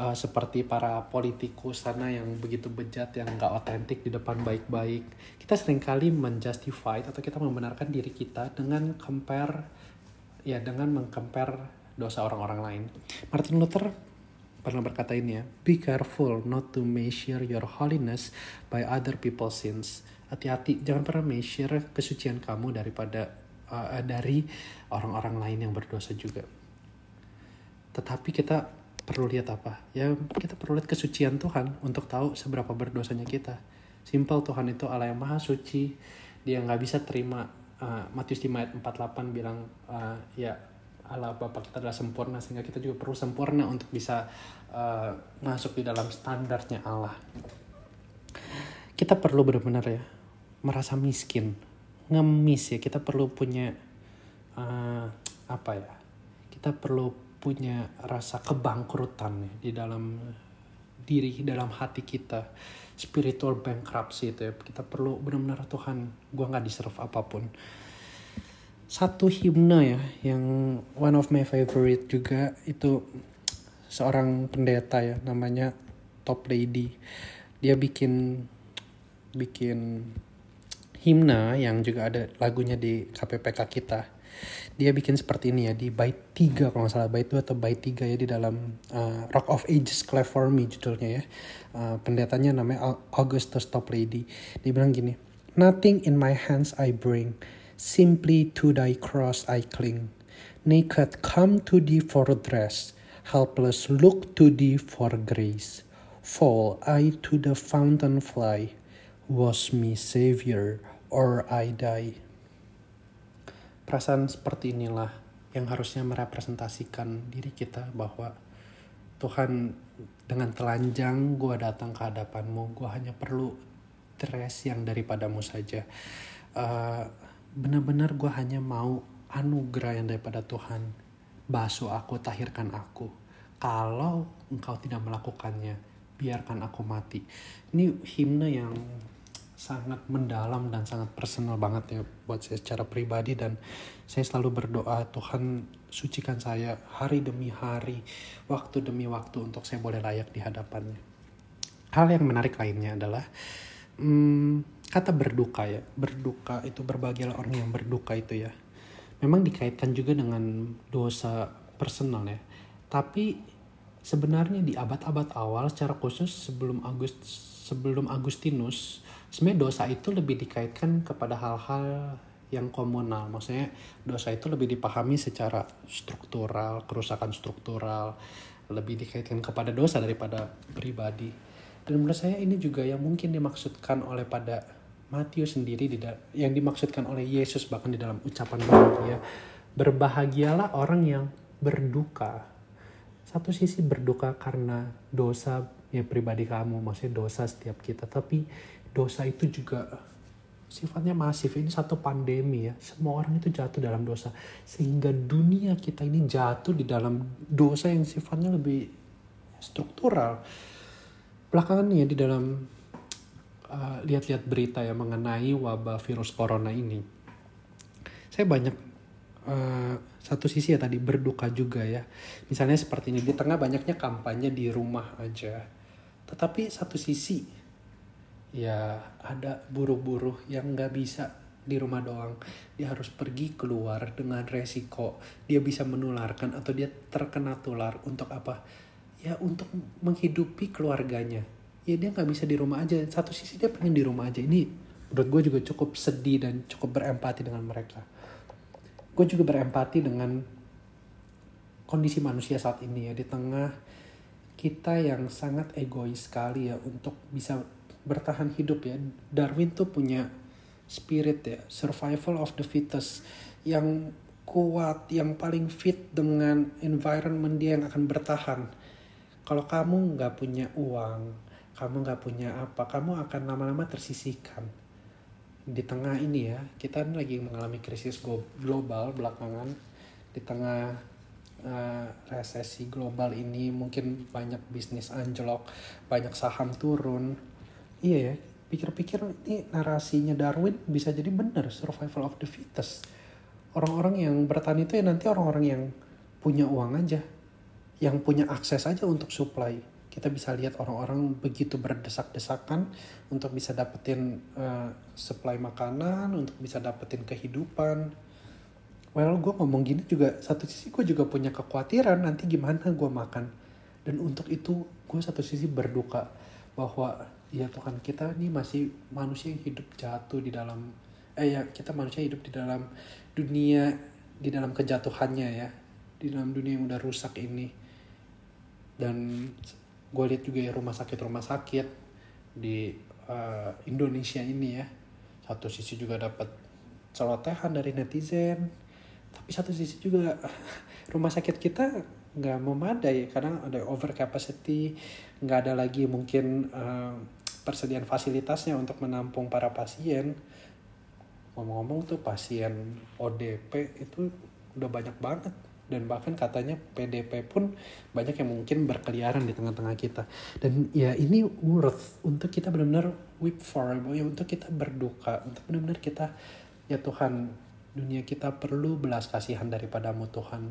Seperti para politikus sana yang begitu bejat, yang gak otentik di depan baik-baik. Kita seringkali menjustify atau kita membenarkan diri kita dengan meng-compare dosa orang-orang lain. Martin Luther pernah berkata ini ya, "Be careful not to measure your holiness by other people's sins." Hati-hati, jangan pernah measure kesucian kamu dari orang-orang lain yang berdosa juga. Tetapi kita perlu lihat apa? Ya, kita perlu lihat kesucian Tuhan untuk tahu seberapa berdosanya kita. Simple, Tuhan itu Allah yang maha suci. Dia gak bisa terima. Matius 5 ayat 48 bilang, ya Allah Bapa kita adalah sempurna, sehingga kita juga perlu sempurna untuk bisa masuk di dalam standarnya Allah. Kita perlu benar-benar ya merasa miskin, ngemis ya. Kita perlu punya kita perlu punya rasa kebangkrutan ya, di dalam diri, dalam hati kita. Spiritual bankruptcy itu ya. Kita perlu benar-benar, "Tuhan, gue gak deserve apapun." Satu himne ya, yang one of my favorite juga, itu seorang pendeta ya, namanya Toplady. Dia bikin himne yang juga ada lagunya di KPPK kita. dia bikin seperti ini ya di bait 3 kalau nggak salah, bait 2 atau bait 3 ya, di dalam Rock of Ages Cleve for Me judulnya ya. Pendetanya namanya Augustus Toplady. Dia bilang gini, "Nothing in my hands I bring, simply to thy cross I cling. Naked come to thee for dress, helpless look to thee for grace. Fall I to the fountain fly, wash me Savior or I die." Perasaan seperti inilah yang harusnya merepresentasikan diri kita, bahwa Tuhan, dengan telanjang gue datang ke hadapanmu, gue hanya perlu dress yang daripadamu saja. Benar-benar gue hanya mau anugerah yang daripada Tuhan. Basuh aku, tahirkan aku. Kalau engkau tidak melakukannya, biarkan aku mati. Ini himne yang sangat mendalam dan sangat personal banget ya buat saya secara pribadi. Dan saya selalu berdoa, Tuhan sucikan saya hari demi hari, waktu demi waktu, untuk saya boleh layak di hadapannya. Hal yang menarik lainnya adalah kata berduka ya. Berduka itu, berbahagialah orang yang berduka itu ya. Memang dikaitkan juga dengan dosa personal ya. Tapi sebenarnya di abad-abad awal, secara khusus sebelum Agustinus, sebenarnya dosa itu lebih dikaitkan kepada hal-hal yang komunal. Maksudnya dosa itu lebih dipahami secara struktural, kerusakan struktural, lebih dikaitkan kepada dosa daripada pribadi. Dan menurut saya ini juga yang mungkin dimaksudkan oleh pada Matius sendiri, yang dimaksudkan oleh Yesus bahkan di dalam ucapan bahagia. Berbahagialah orang yang berduka. Satu sisi berduka karena dosa ya pribadi kamu, maksudnya dosa setiap kita. Tapi dosa itu juga sifatnya masif. Ini satu pandemi ya. Semua orang itu jatuh dalam dosa. Sehingga dunia kita ini jatuh di dalam dosa yang sifatnya lebih struktural. Belakangan ya di dalam lihat-lihat berita ya mengenai wabah virus corona ini, saya banyak satu sisi ya tadi berduka juga ya. Misalnya seperti ini, di tengah banyaknya kampanye di rumah aja, tetapi satu sisi ya ada buruh-buruh yang nggak bisa di rumah doang, dia harus pergi keluar dengan resiko dia bisa menularkan atau dia terkena tular. Untuk apa ya? Untuk menghidupi keluarganya. Ya dia gak bisa di rumah aja. Satu sisi dia pengen di rumah aja. Ini menurut gue juga cukup sedih dan cukup berempati dengan mereka. Gue juga berempati dengan kondisi manusia saat ini ya. Di tengah kita yang sangat egois sekali ya untuk bisa bertahan hidup ya. Darwin tuh punya spirit ya, survival of the fittest. Yang kuat, yang paling fit dengan environment dia yang akan bertahan. Kalau kamu gak punya uang, kamu gak punya apa, kamu akan lama-lama tersisihkan. Di tengah ini ya, kita lagi mengalami krisis global belakangan. Di tengah resesi global ini, mungkin banyak bisnis anjlok, banyak saham turun. Iya ya, pikir-pikir ini narasinya Darwin bisa jadi benar, survival of the fittest. Orang-orang yang bertahan itu ya nanti orang-orang yang punya uang aja, yang punya akses aja untuk supply. Kita bisa lihat orang-orang begitu berdesak-desakan untuk bisa dapetin supply makanan, untuk bisa dapetin kehidupan. Well, gue ngomong gini juga, satu sisi gue juga punya kekhawatiran nanti gimana gue makan. Dan untuk itu gue satu sisi berduka bahwa ya Tuhan, kita ini masih manusia yang hidup jatuh di dalam, kita manusia hidup di dalam dunia, di dalam kejatuhannya ya, di dalam dunia yang udah rusak ini. Dan gue lihat juga ya rumah sakit di Indonesia ini ya. Satu sisi juga dapat celotehan dari netizen, tapi satu sisi juga rumah sakit kita nggak memadai. Kadang ada over capacity, nggak ada lagi mungkin persediaan fasilitasnya untuk menampung para pasien. Ngomong-ngomong tuh pasien ODP itu udah banyak banget. Dan bahkan katanya PDP pun banyak yang mungkin berkeliaran di tengah-tengah kita. Dan ya ini worth untuk kita benar-benar weep for, ya untuk kita berduka, untuk benar-benar kita, ya Tuhan, dunia kita perlu belas kasihan daripadamu Tuhan.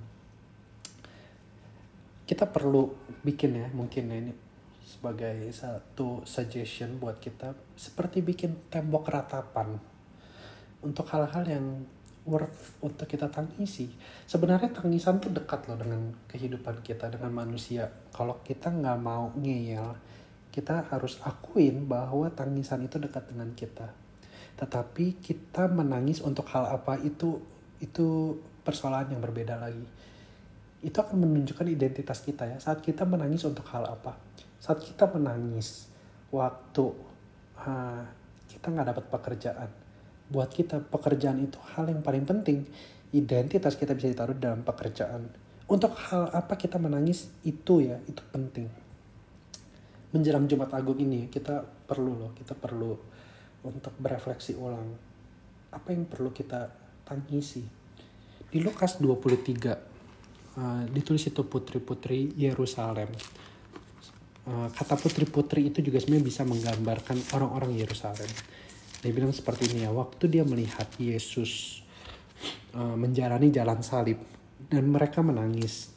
Kita perlu bikin ya, mungkin ya ini sebagai satu suggestion buat kita, seperti bikin tembok ratapan untuk hal-hal yang worth untuk kita tangisi. Sebenarnya tangisan tuh dekat loh dengan kehidupan kita, dengan manusia. Kalau kita nggak mau ngeyel, kita harus akuin bahwa tangisan itu dekat dengan kita. Tetapi kita menangis untuk hal apa itu persoalan yang berbeda lagi. Itu akan menunjukkan identitas kita ya. Saat kita menangis untuk hal apa? Saat kita menangis waktu kita nggak dapat pekerjaan. Buat kita pekerjaan itu hal yang paling penting. Identitas kita bisa ditaruh dalam pekerjaan. Untuk hal apa kita menangis itu ya, itu penting. Menjelang Jumat Agung ini kita perlu untuk berefleksi ulang. Apa yang perlu kita tangisi? Di Lukas 23 ditulis itu putri-putri Yerusalem. Kata putri-putri itu juga sebenarnya bisa menggambarkan orang-orang Yerusalem. Dia bilang seperti ini ya, waktu dia melihat Yesus menjalani jalan salib dan mereka menangis.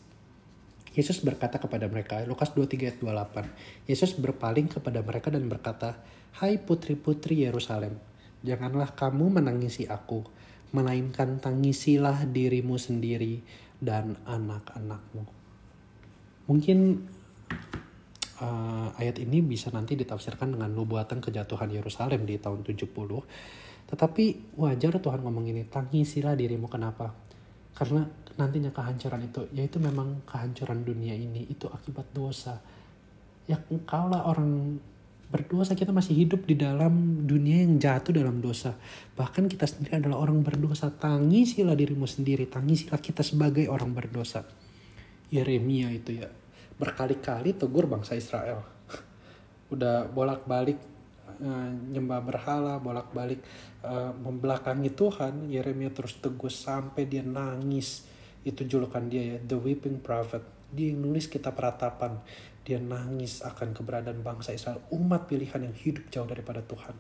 Yesus berkata kepada mereka, Lukas 23:28. Yesus berpaling kepada mereka dan berkata, "Hai putri-putri Yerusalem, janganlah kamu menangisi aku, melainkan tangisilah dirimu sendiri dan anak-anakmu." Mungkin ayat ini bisa nanti ditafsirkan dengan nubuatan kejatuhan Yerusalem di tahun 70. Tetapi wajar Tuhan ngomong ini, tangisilah dirimu. Kenapa? Karena nantinya kehancuran itu, yaitu memang kehancuran dunia ini, itu akibat dosa. Ya engkau lah orang berdosa, kita masih hidup di dalam dunia yang jatuh dalam dosa. Bahkan kita sendiri adalah orang berdosa, tangisilah dirimu sendiri, tangisilah kita sebagai orang berdosa. Yeremia itu ya, berkali-kali tegur bangsa Israel. Udah bolak-balik nyembah berhala, bolak-balik membelakangi Tuhan. Yeremia terus tegur sampai dia nangis. Itu julukan dia ya, The Weeping Prophet. Dia yang nulis kitab ratapan. Dia nangis akan keberadaan bangsa Israel, umat pilihan yang hidup jauh daripada Tuhan.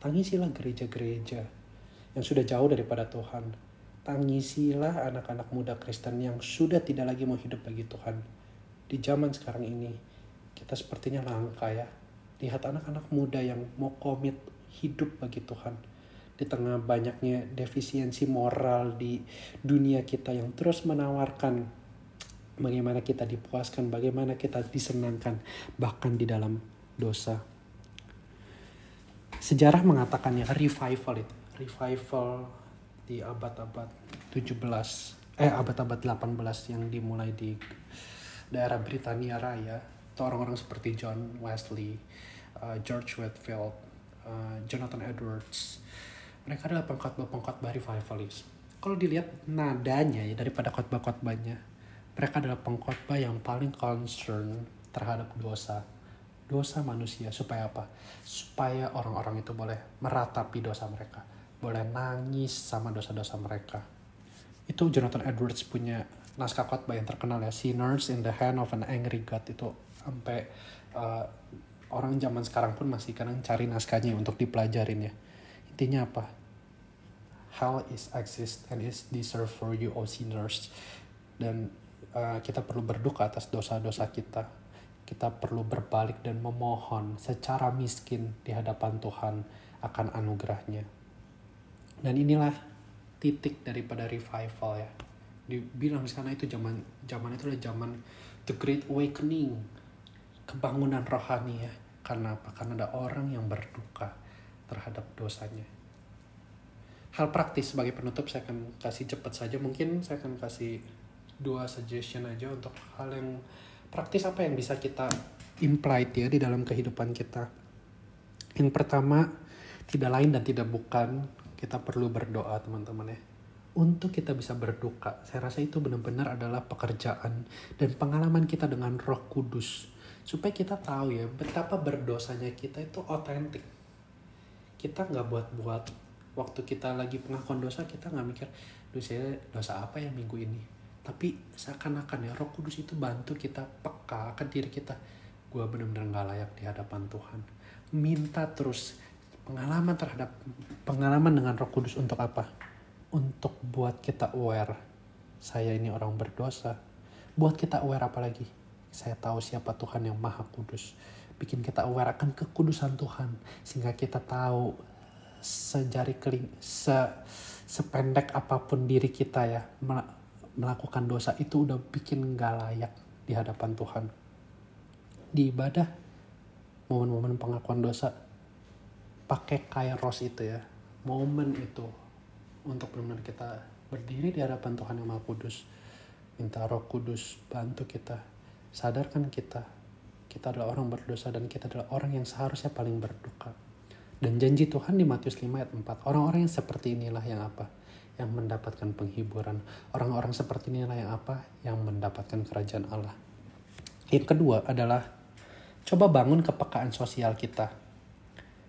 Tangisilah gereja-gereja yang sudah jauh daripada Tuhan. Tangisilah anak-anak muda Kristen yang sudah tidak lagi mau hidup bagi Tuhan. Di zaman sekarang ini, kita sepertinya langka ya. Lihat anak-anak muda yang mau komit hidup bagi Tuhan. Di tengah banyaknya defisiensi moral di dunia kita yang terus menawarkan bagaimana kita dipuaskan, bagaimana kita disenangkan, bahkan di dalam dosa. Sejarah mengatakannya revival itu. Revival di abad-abad 18 yang dimulai di daerah Britania Raya, itu orang-orang seperti John Wesley, George Whitefield, Jonathan Edwards. Mereka adalah pengkhotbah-pengkhotbah revivalis. Kalau dilihat nadanya ya, daripada khotbah-khotbahnya, mereka adalah pengkhotbah yang paling concern terhadap dosa manusia. Supaya apa? Supaya orang-orang itu boleh meratapi dosa mereka, boleh nangis sama dosa-dosa mereka. Itu Jonathan Edwards punya naskah khotbah yang terkenal ya, Sinners in the Hand of an Angry God. Itu sampai orang zaman sekarang pun masih kadang cari naskahnya untuk dipelajarin ya. Intinya apa? Hell is exist and is deserved for you, O sinners. Dan kita perlu berduka atas dosa-dosa kita. Kita perlu berbalik dan memohon secara miskin di hadapan Tuhan akan anugerahnya. Dan inilah titik daripada revival ya. Dibilang di sana itu zaman itu adalah zaman The Great Awakening, kebangunan rohani ya. Karena apa? Karena ada orang yang berduka terhadap dosanya. Hal praktis sebagai penutup, saya akan kasih cepat saja. Mungkin saya akan kasih 2 suggestion aja untuk hal yang praktis, apa yang bisa kita imply ya di dalam kehidupan kita. Yang pertama, tidak lain dan tidak bukan, kita perlu berdoa teman-teman ya. Untuk kita bisa berduka, saya rasa itu benar-benar adalah pekerjaan dan pengalaman kita dengan Roh Kudus. Supaya kita tahu ya, betapa berdosanya kita itu otentik. Kita nggak buat-buat. Waktu kita lagi pengakuan dosa, kita nggak mikir, duh saya dosa apa ya minggu ini. Tapi seakan-akan ya, Roh Kudus itu bantu kita peka akan diri kita. Gua benar-benar nggak layak di hadapan Tuhan. Minta terus pengalaman dengan Roh Kudus untuk apa? Untuk buat kita aware, saya ini orang berdosa. Buat kita aware apalagi? Saya tahu siapa Tuhan yang Maha Kudus. Bikin kita aware akan kekudusan Tuhan. Sehingga kita tahu sependek apapun diri kita ya, melakukan dosa itu udah bikin nggak layak di hadapan Tuhan. Di ibadah, momen-momen pengakuan dosa, pakai kairos itu ya, momen itu untuk benar-benar kita berdiri di hadapan Tuhan yang Maha Kudus. Minta Roh Kudus bantu kita, sadarkan kita. Kita adalah orang berdosa dan kita adalah orang yang seharusnya paling berduka. Dan janji Tuhan di Matius 5 ayat 4, orang-orang yang seperti inilah yang apa? Yang mendapatkan penghiburan. Orang-orang seperti inilah yang apa? Yang mendapatkan kerajaan Allah. Yang kedua adalah coba bangun kepekaan sosial kita.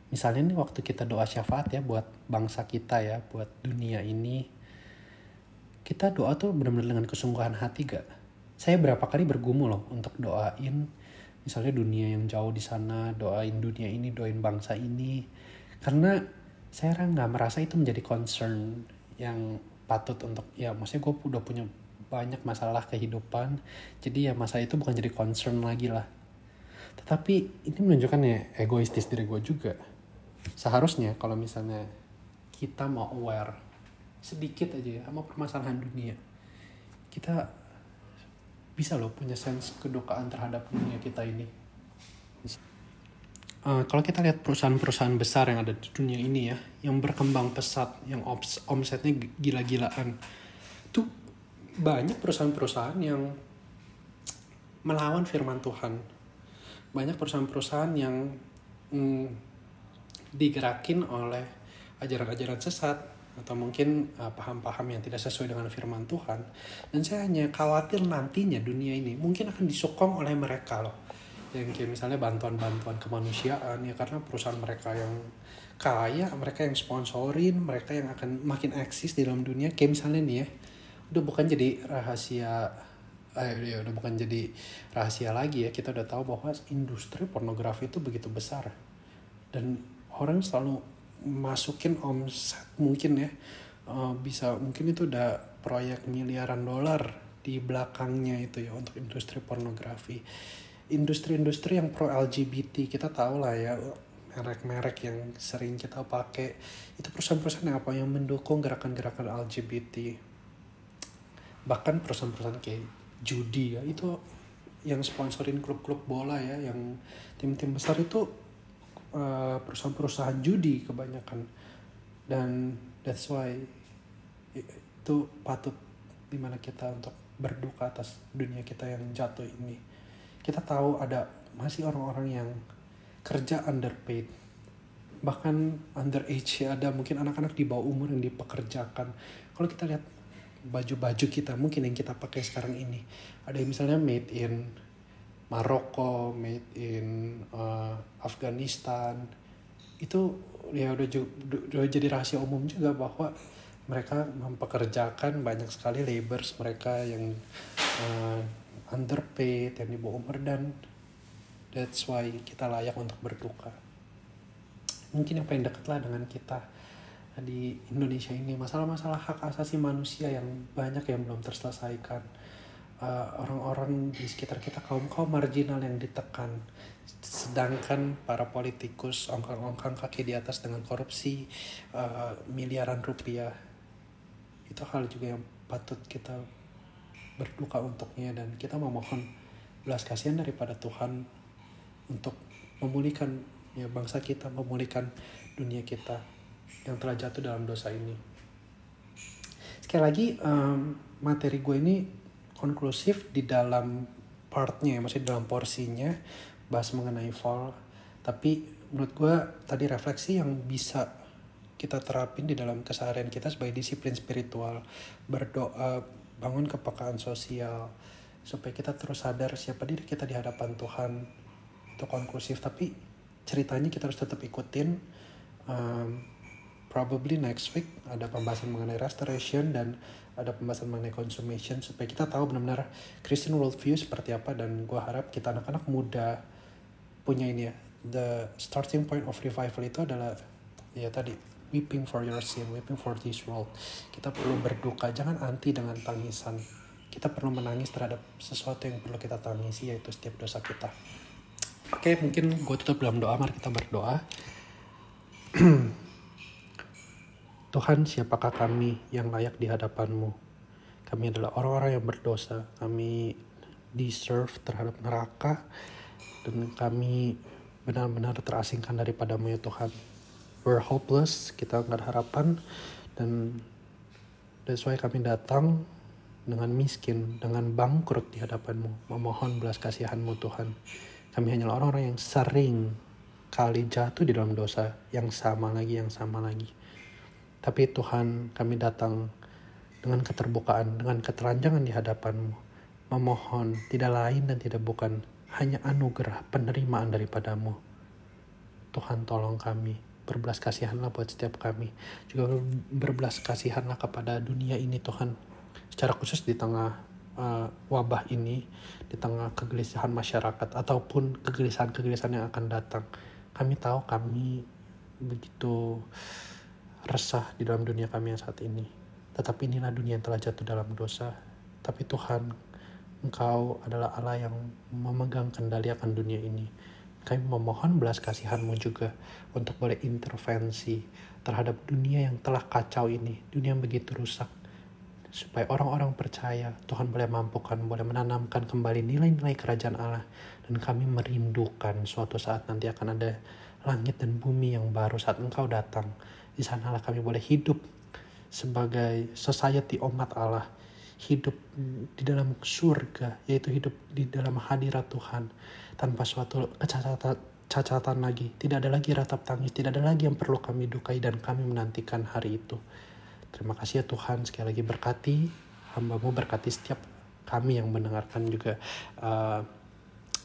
Misalnya nih waktu kita doa syafaat ya buat bangsa kita ya, buat dunia ini. Kita doa tuh benar-benar dengan kesungguhan hati gak? Saya berapa kali bergumul loh untuk doain misalnya dunia yang jauh di sana, doain dunia ini, doain bangsa ini. Karena saya nggak merasa itu menjadi concern yang patut untuk, ya maksudnya gue udah punya banyak masalah kehidupan. Jadi ya masalah itu bukan jadi concern lagi lah. Tetapi ini menunjukkan ya egoistis diri gue juga. Seharusnya kalau misalnya kita mau aware sedikit aja ya sama permasalahan dunia, kita bisa loh punya sense kedukaan terhadap dunia kita ini. Kalau kita lihat perusahaan-perusahaan besar yang ada di dunia ini ya, yang berkembang pesat, yang omsetnya gila-gilaan, tuh banyak perusahaan-perusahaan yang melawan firman Tuhan. Banyak perusahaan-perusahaan yang digerakin oleh ajaran-ajaran sesat, atau mungkin paham-paham yang tidak sesuai dengan firman Tuhan. Dan saya hanya khawatir nantinya dunia ini mungkin akan disokong oleh mereka loh. Yang kayak misalnya bantuan-bantuan kemanusiaan ya, karena perusahaan mereka yang kaya, mereka yang sponsorin, mereka yang akan makin eksis di dalam dunia. Kayak misalnya nih ya, udah bukan jadi rahasia lagi ya, kita udah tahu bahwa industri pornografi itu begitu besar. Dan orang selalu masukin omset mungkin ya, bisa mungkin itu udah proyek miliaran dolar di belakangnya itu ya untuk industri pornografi. Industri-industri yang pro LGBT kita tahu lah ya, merek-merek yang sering kita pakai itu perusahaan-perusahaan yang apa, yang mendukung gerakan-gerakan LGBT. Bahkan perusahaan-perusahaan kayak judi ya, itu yang sponsorin klub-klub bola ya, yang tim-tim besar itu perusahaan-perusahaan judi kebanyakan. Dan that's why itu patut dimana kita untuk berduka atas dunia kita yang jatuh ini. Kita tahu ada masih orang-orang yang kerja underpaid, bahkan underage, ada mungkin anak-anak di bawah umur yang dipekerjakan. Kalau kita lihat baju-baju kita mungkin yang kita pakai sekarang ini, ada yang misalnya made in Maroko, made in Afghanistan. Itu ya udah jadi rahasia umum juga bahwa mereka mempekerjakan banyak sekali laborers mereka yang underpaid, yang di bawah umur. Dan that's why kita layak untuk berduka. Mungkin yang paling dekat lah dengan kita di Indonesia ini, masalah-masalah hak asasi manusia yang banyak yang belum terselesaikan. Orang-orang di sekitar kita, kaum-kaum marginal yang ditekan. Sedangkan para politikus ongkang-ongkang kaki di atas dengan korupsi miliaran rupiah. Itu hal juga yang patut kita berduka untuknya. Dan kita memohon belas kasihan daripada Tuhan untuk memulihkan ya, bangsa kita, memulihkan dunia kita yang telah jatuh dalam dosa ini. Sekali lagi materi gue ini konklusif di dalam partnya, maksudnya dalam porsinya bahas mengenai fall. Tapi menurut gue tadi refleksi yang bisa kita terapin di dalam keseharian kita sebagai disiplin spiritual, berdoa, bangun kepekaan sosial, supaya kita terus sadar siapa diri kita di hadapan Tuhan. Itu konklusif, tapi ceritanya kita harus tetap ikutin. Probably next week ada pembahasan mengenai restoration dan ada pembahasan mengenai consummation, supaya kita tahu benar-benar Christian worldview seperti apa. Dan gue harap kita anak-anak muda punya ini ya, the starting point of revival itu adalah ya tadi, weeping for your sin, weeping for this world. Kita perlu berduka, jangan anti dengan tangisan. Kita perlu menangis terhadap sesuatu yang perlu kita tangisi, yaitu setiap dosa kita. Oke, mungkin gue tutup dalam doa. Mari kita berdoa. Tuhan, siapakah kami yang layak di hadapan-Mu? Kami adalah orang-orang yang berdosa. Kami deserve terhadap neraka. Dan kami benar-benar terasingkan daripada-Mu ya Tuhan. We're hopeless. Kita gak ada harapan. Dan that's why kami datang dengan miskin, dengan bangkrut di hadapan-Mu. Memohon belas kasihan-Mu Tuhan. Kami hanyalah orang-orang yang sering kali jatuh di dalam dosa. Yang sama lagi. Tapi Tuhan, kami datang dengan keterbukaan, dengan keteranjangan di hadapan-Mu. Memohon tidak lain dan tidak bukan, hanya anugerah penerimaan daripada-Mu. Tuhan, tolong kami. Berbelas kasihanlah buat setiap kami. Juga berbelas kasihanlah kepada dunia ini Tuhan. Secara khusus di tengah wabah ini, di tengah kegelisahan masyarakat, ataupun kegelisahan-kegelisahan yang akan datang. Kami tahu kami begitu resah di dalam dunia kami yang saat ini. Tetapi inilah dunia yang telah jatuh dalam dosa. Tapi Tuhan, Engkau adalah Allah yang memegang kendali akan dunia ini. Kami memohon belas kasihan-Mu juga untuk boleh intervensi terhadap dunia yang telah kacau ini, dunia yang begitu rusak. Supaya orang-orang percaya, Tuhan boleh mampukan, boleh menanamkan kembali nilai-nilai kerajaan Allah. Dan kami merindukan suatu saat nanti akan ada langit dan bumi yang baru saat Engkau datang. Di sanalah kami boleh hidup sebagai society umat Allah. Hidup di dalam surga, yaitu hidup di dalam hadirat Tuhan. Tanpa suatu cacatan lagi. Tidak ada lagi ratap tangis, tidak ada lagi yang perlu kami dukai. Dan kami menantikan hari itu. Terima kasih ya Tuhan, sekali lagi berkati hamba-Mu, berkati setiap kami yang mendengarkan juga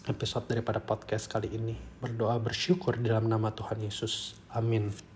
episode daripada podcast kali ini. Berdoa bersyukur dalam nama Tuhan Yesus. Amin.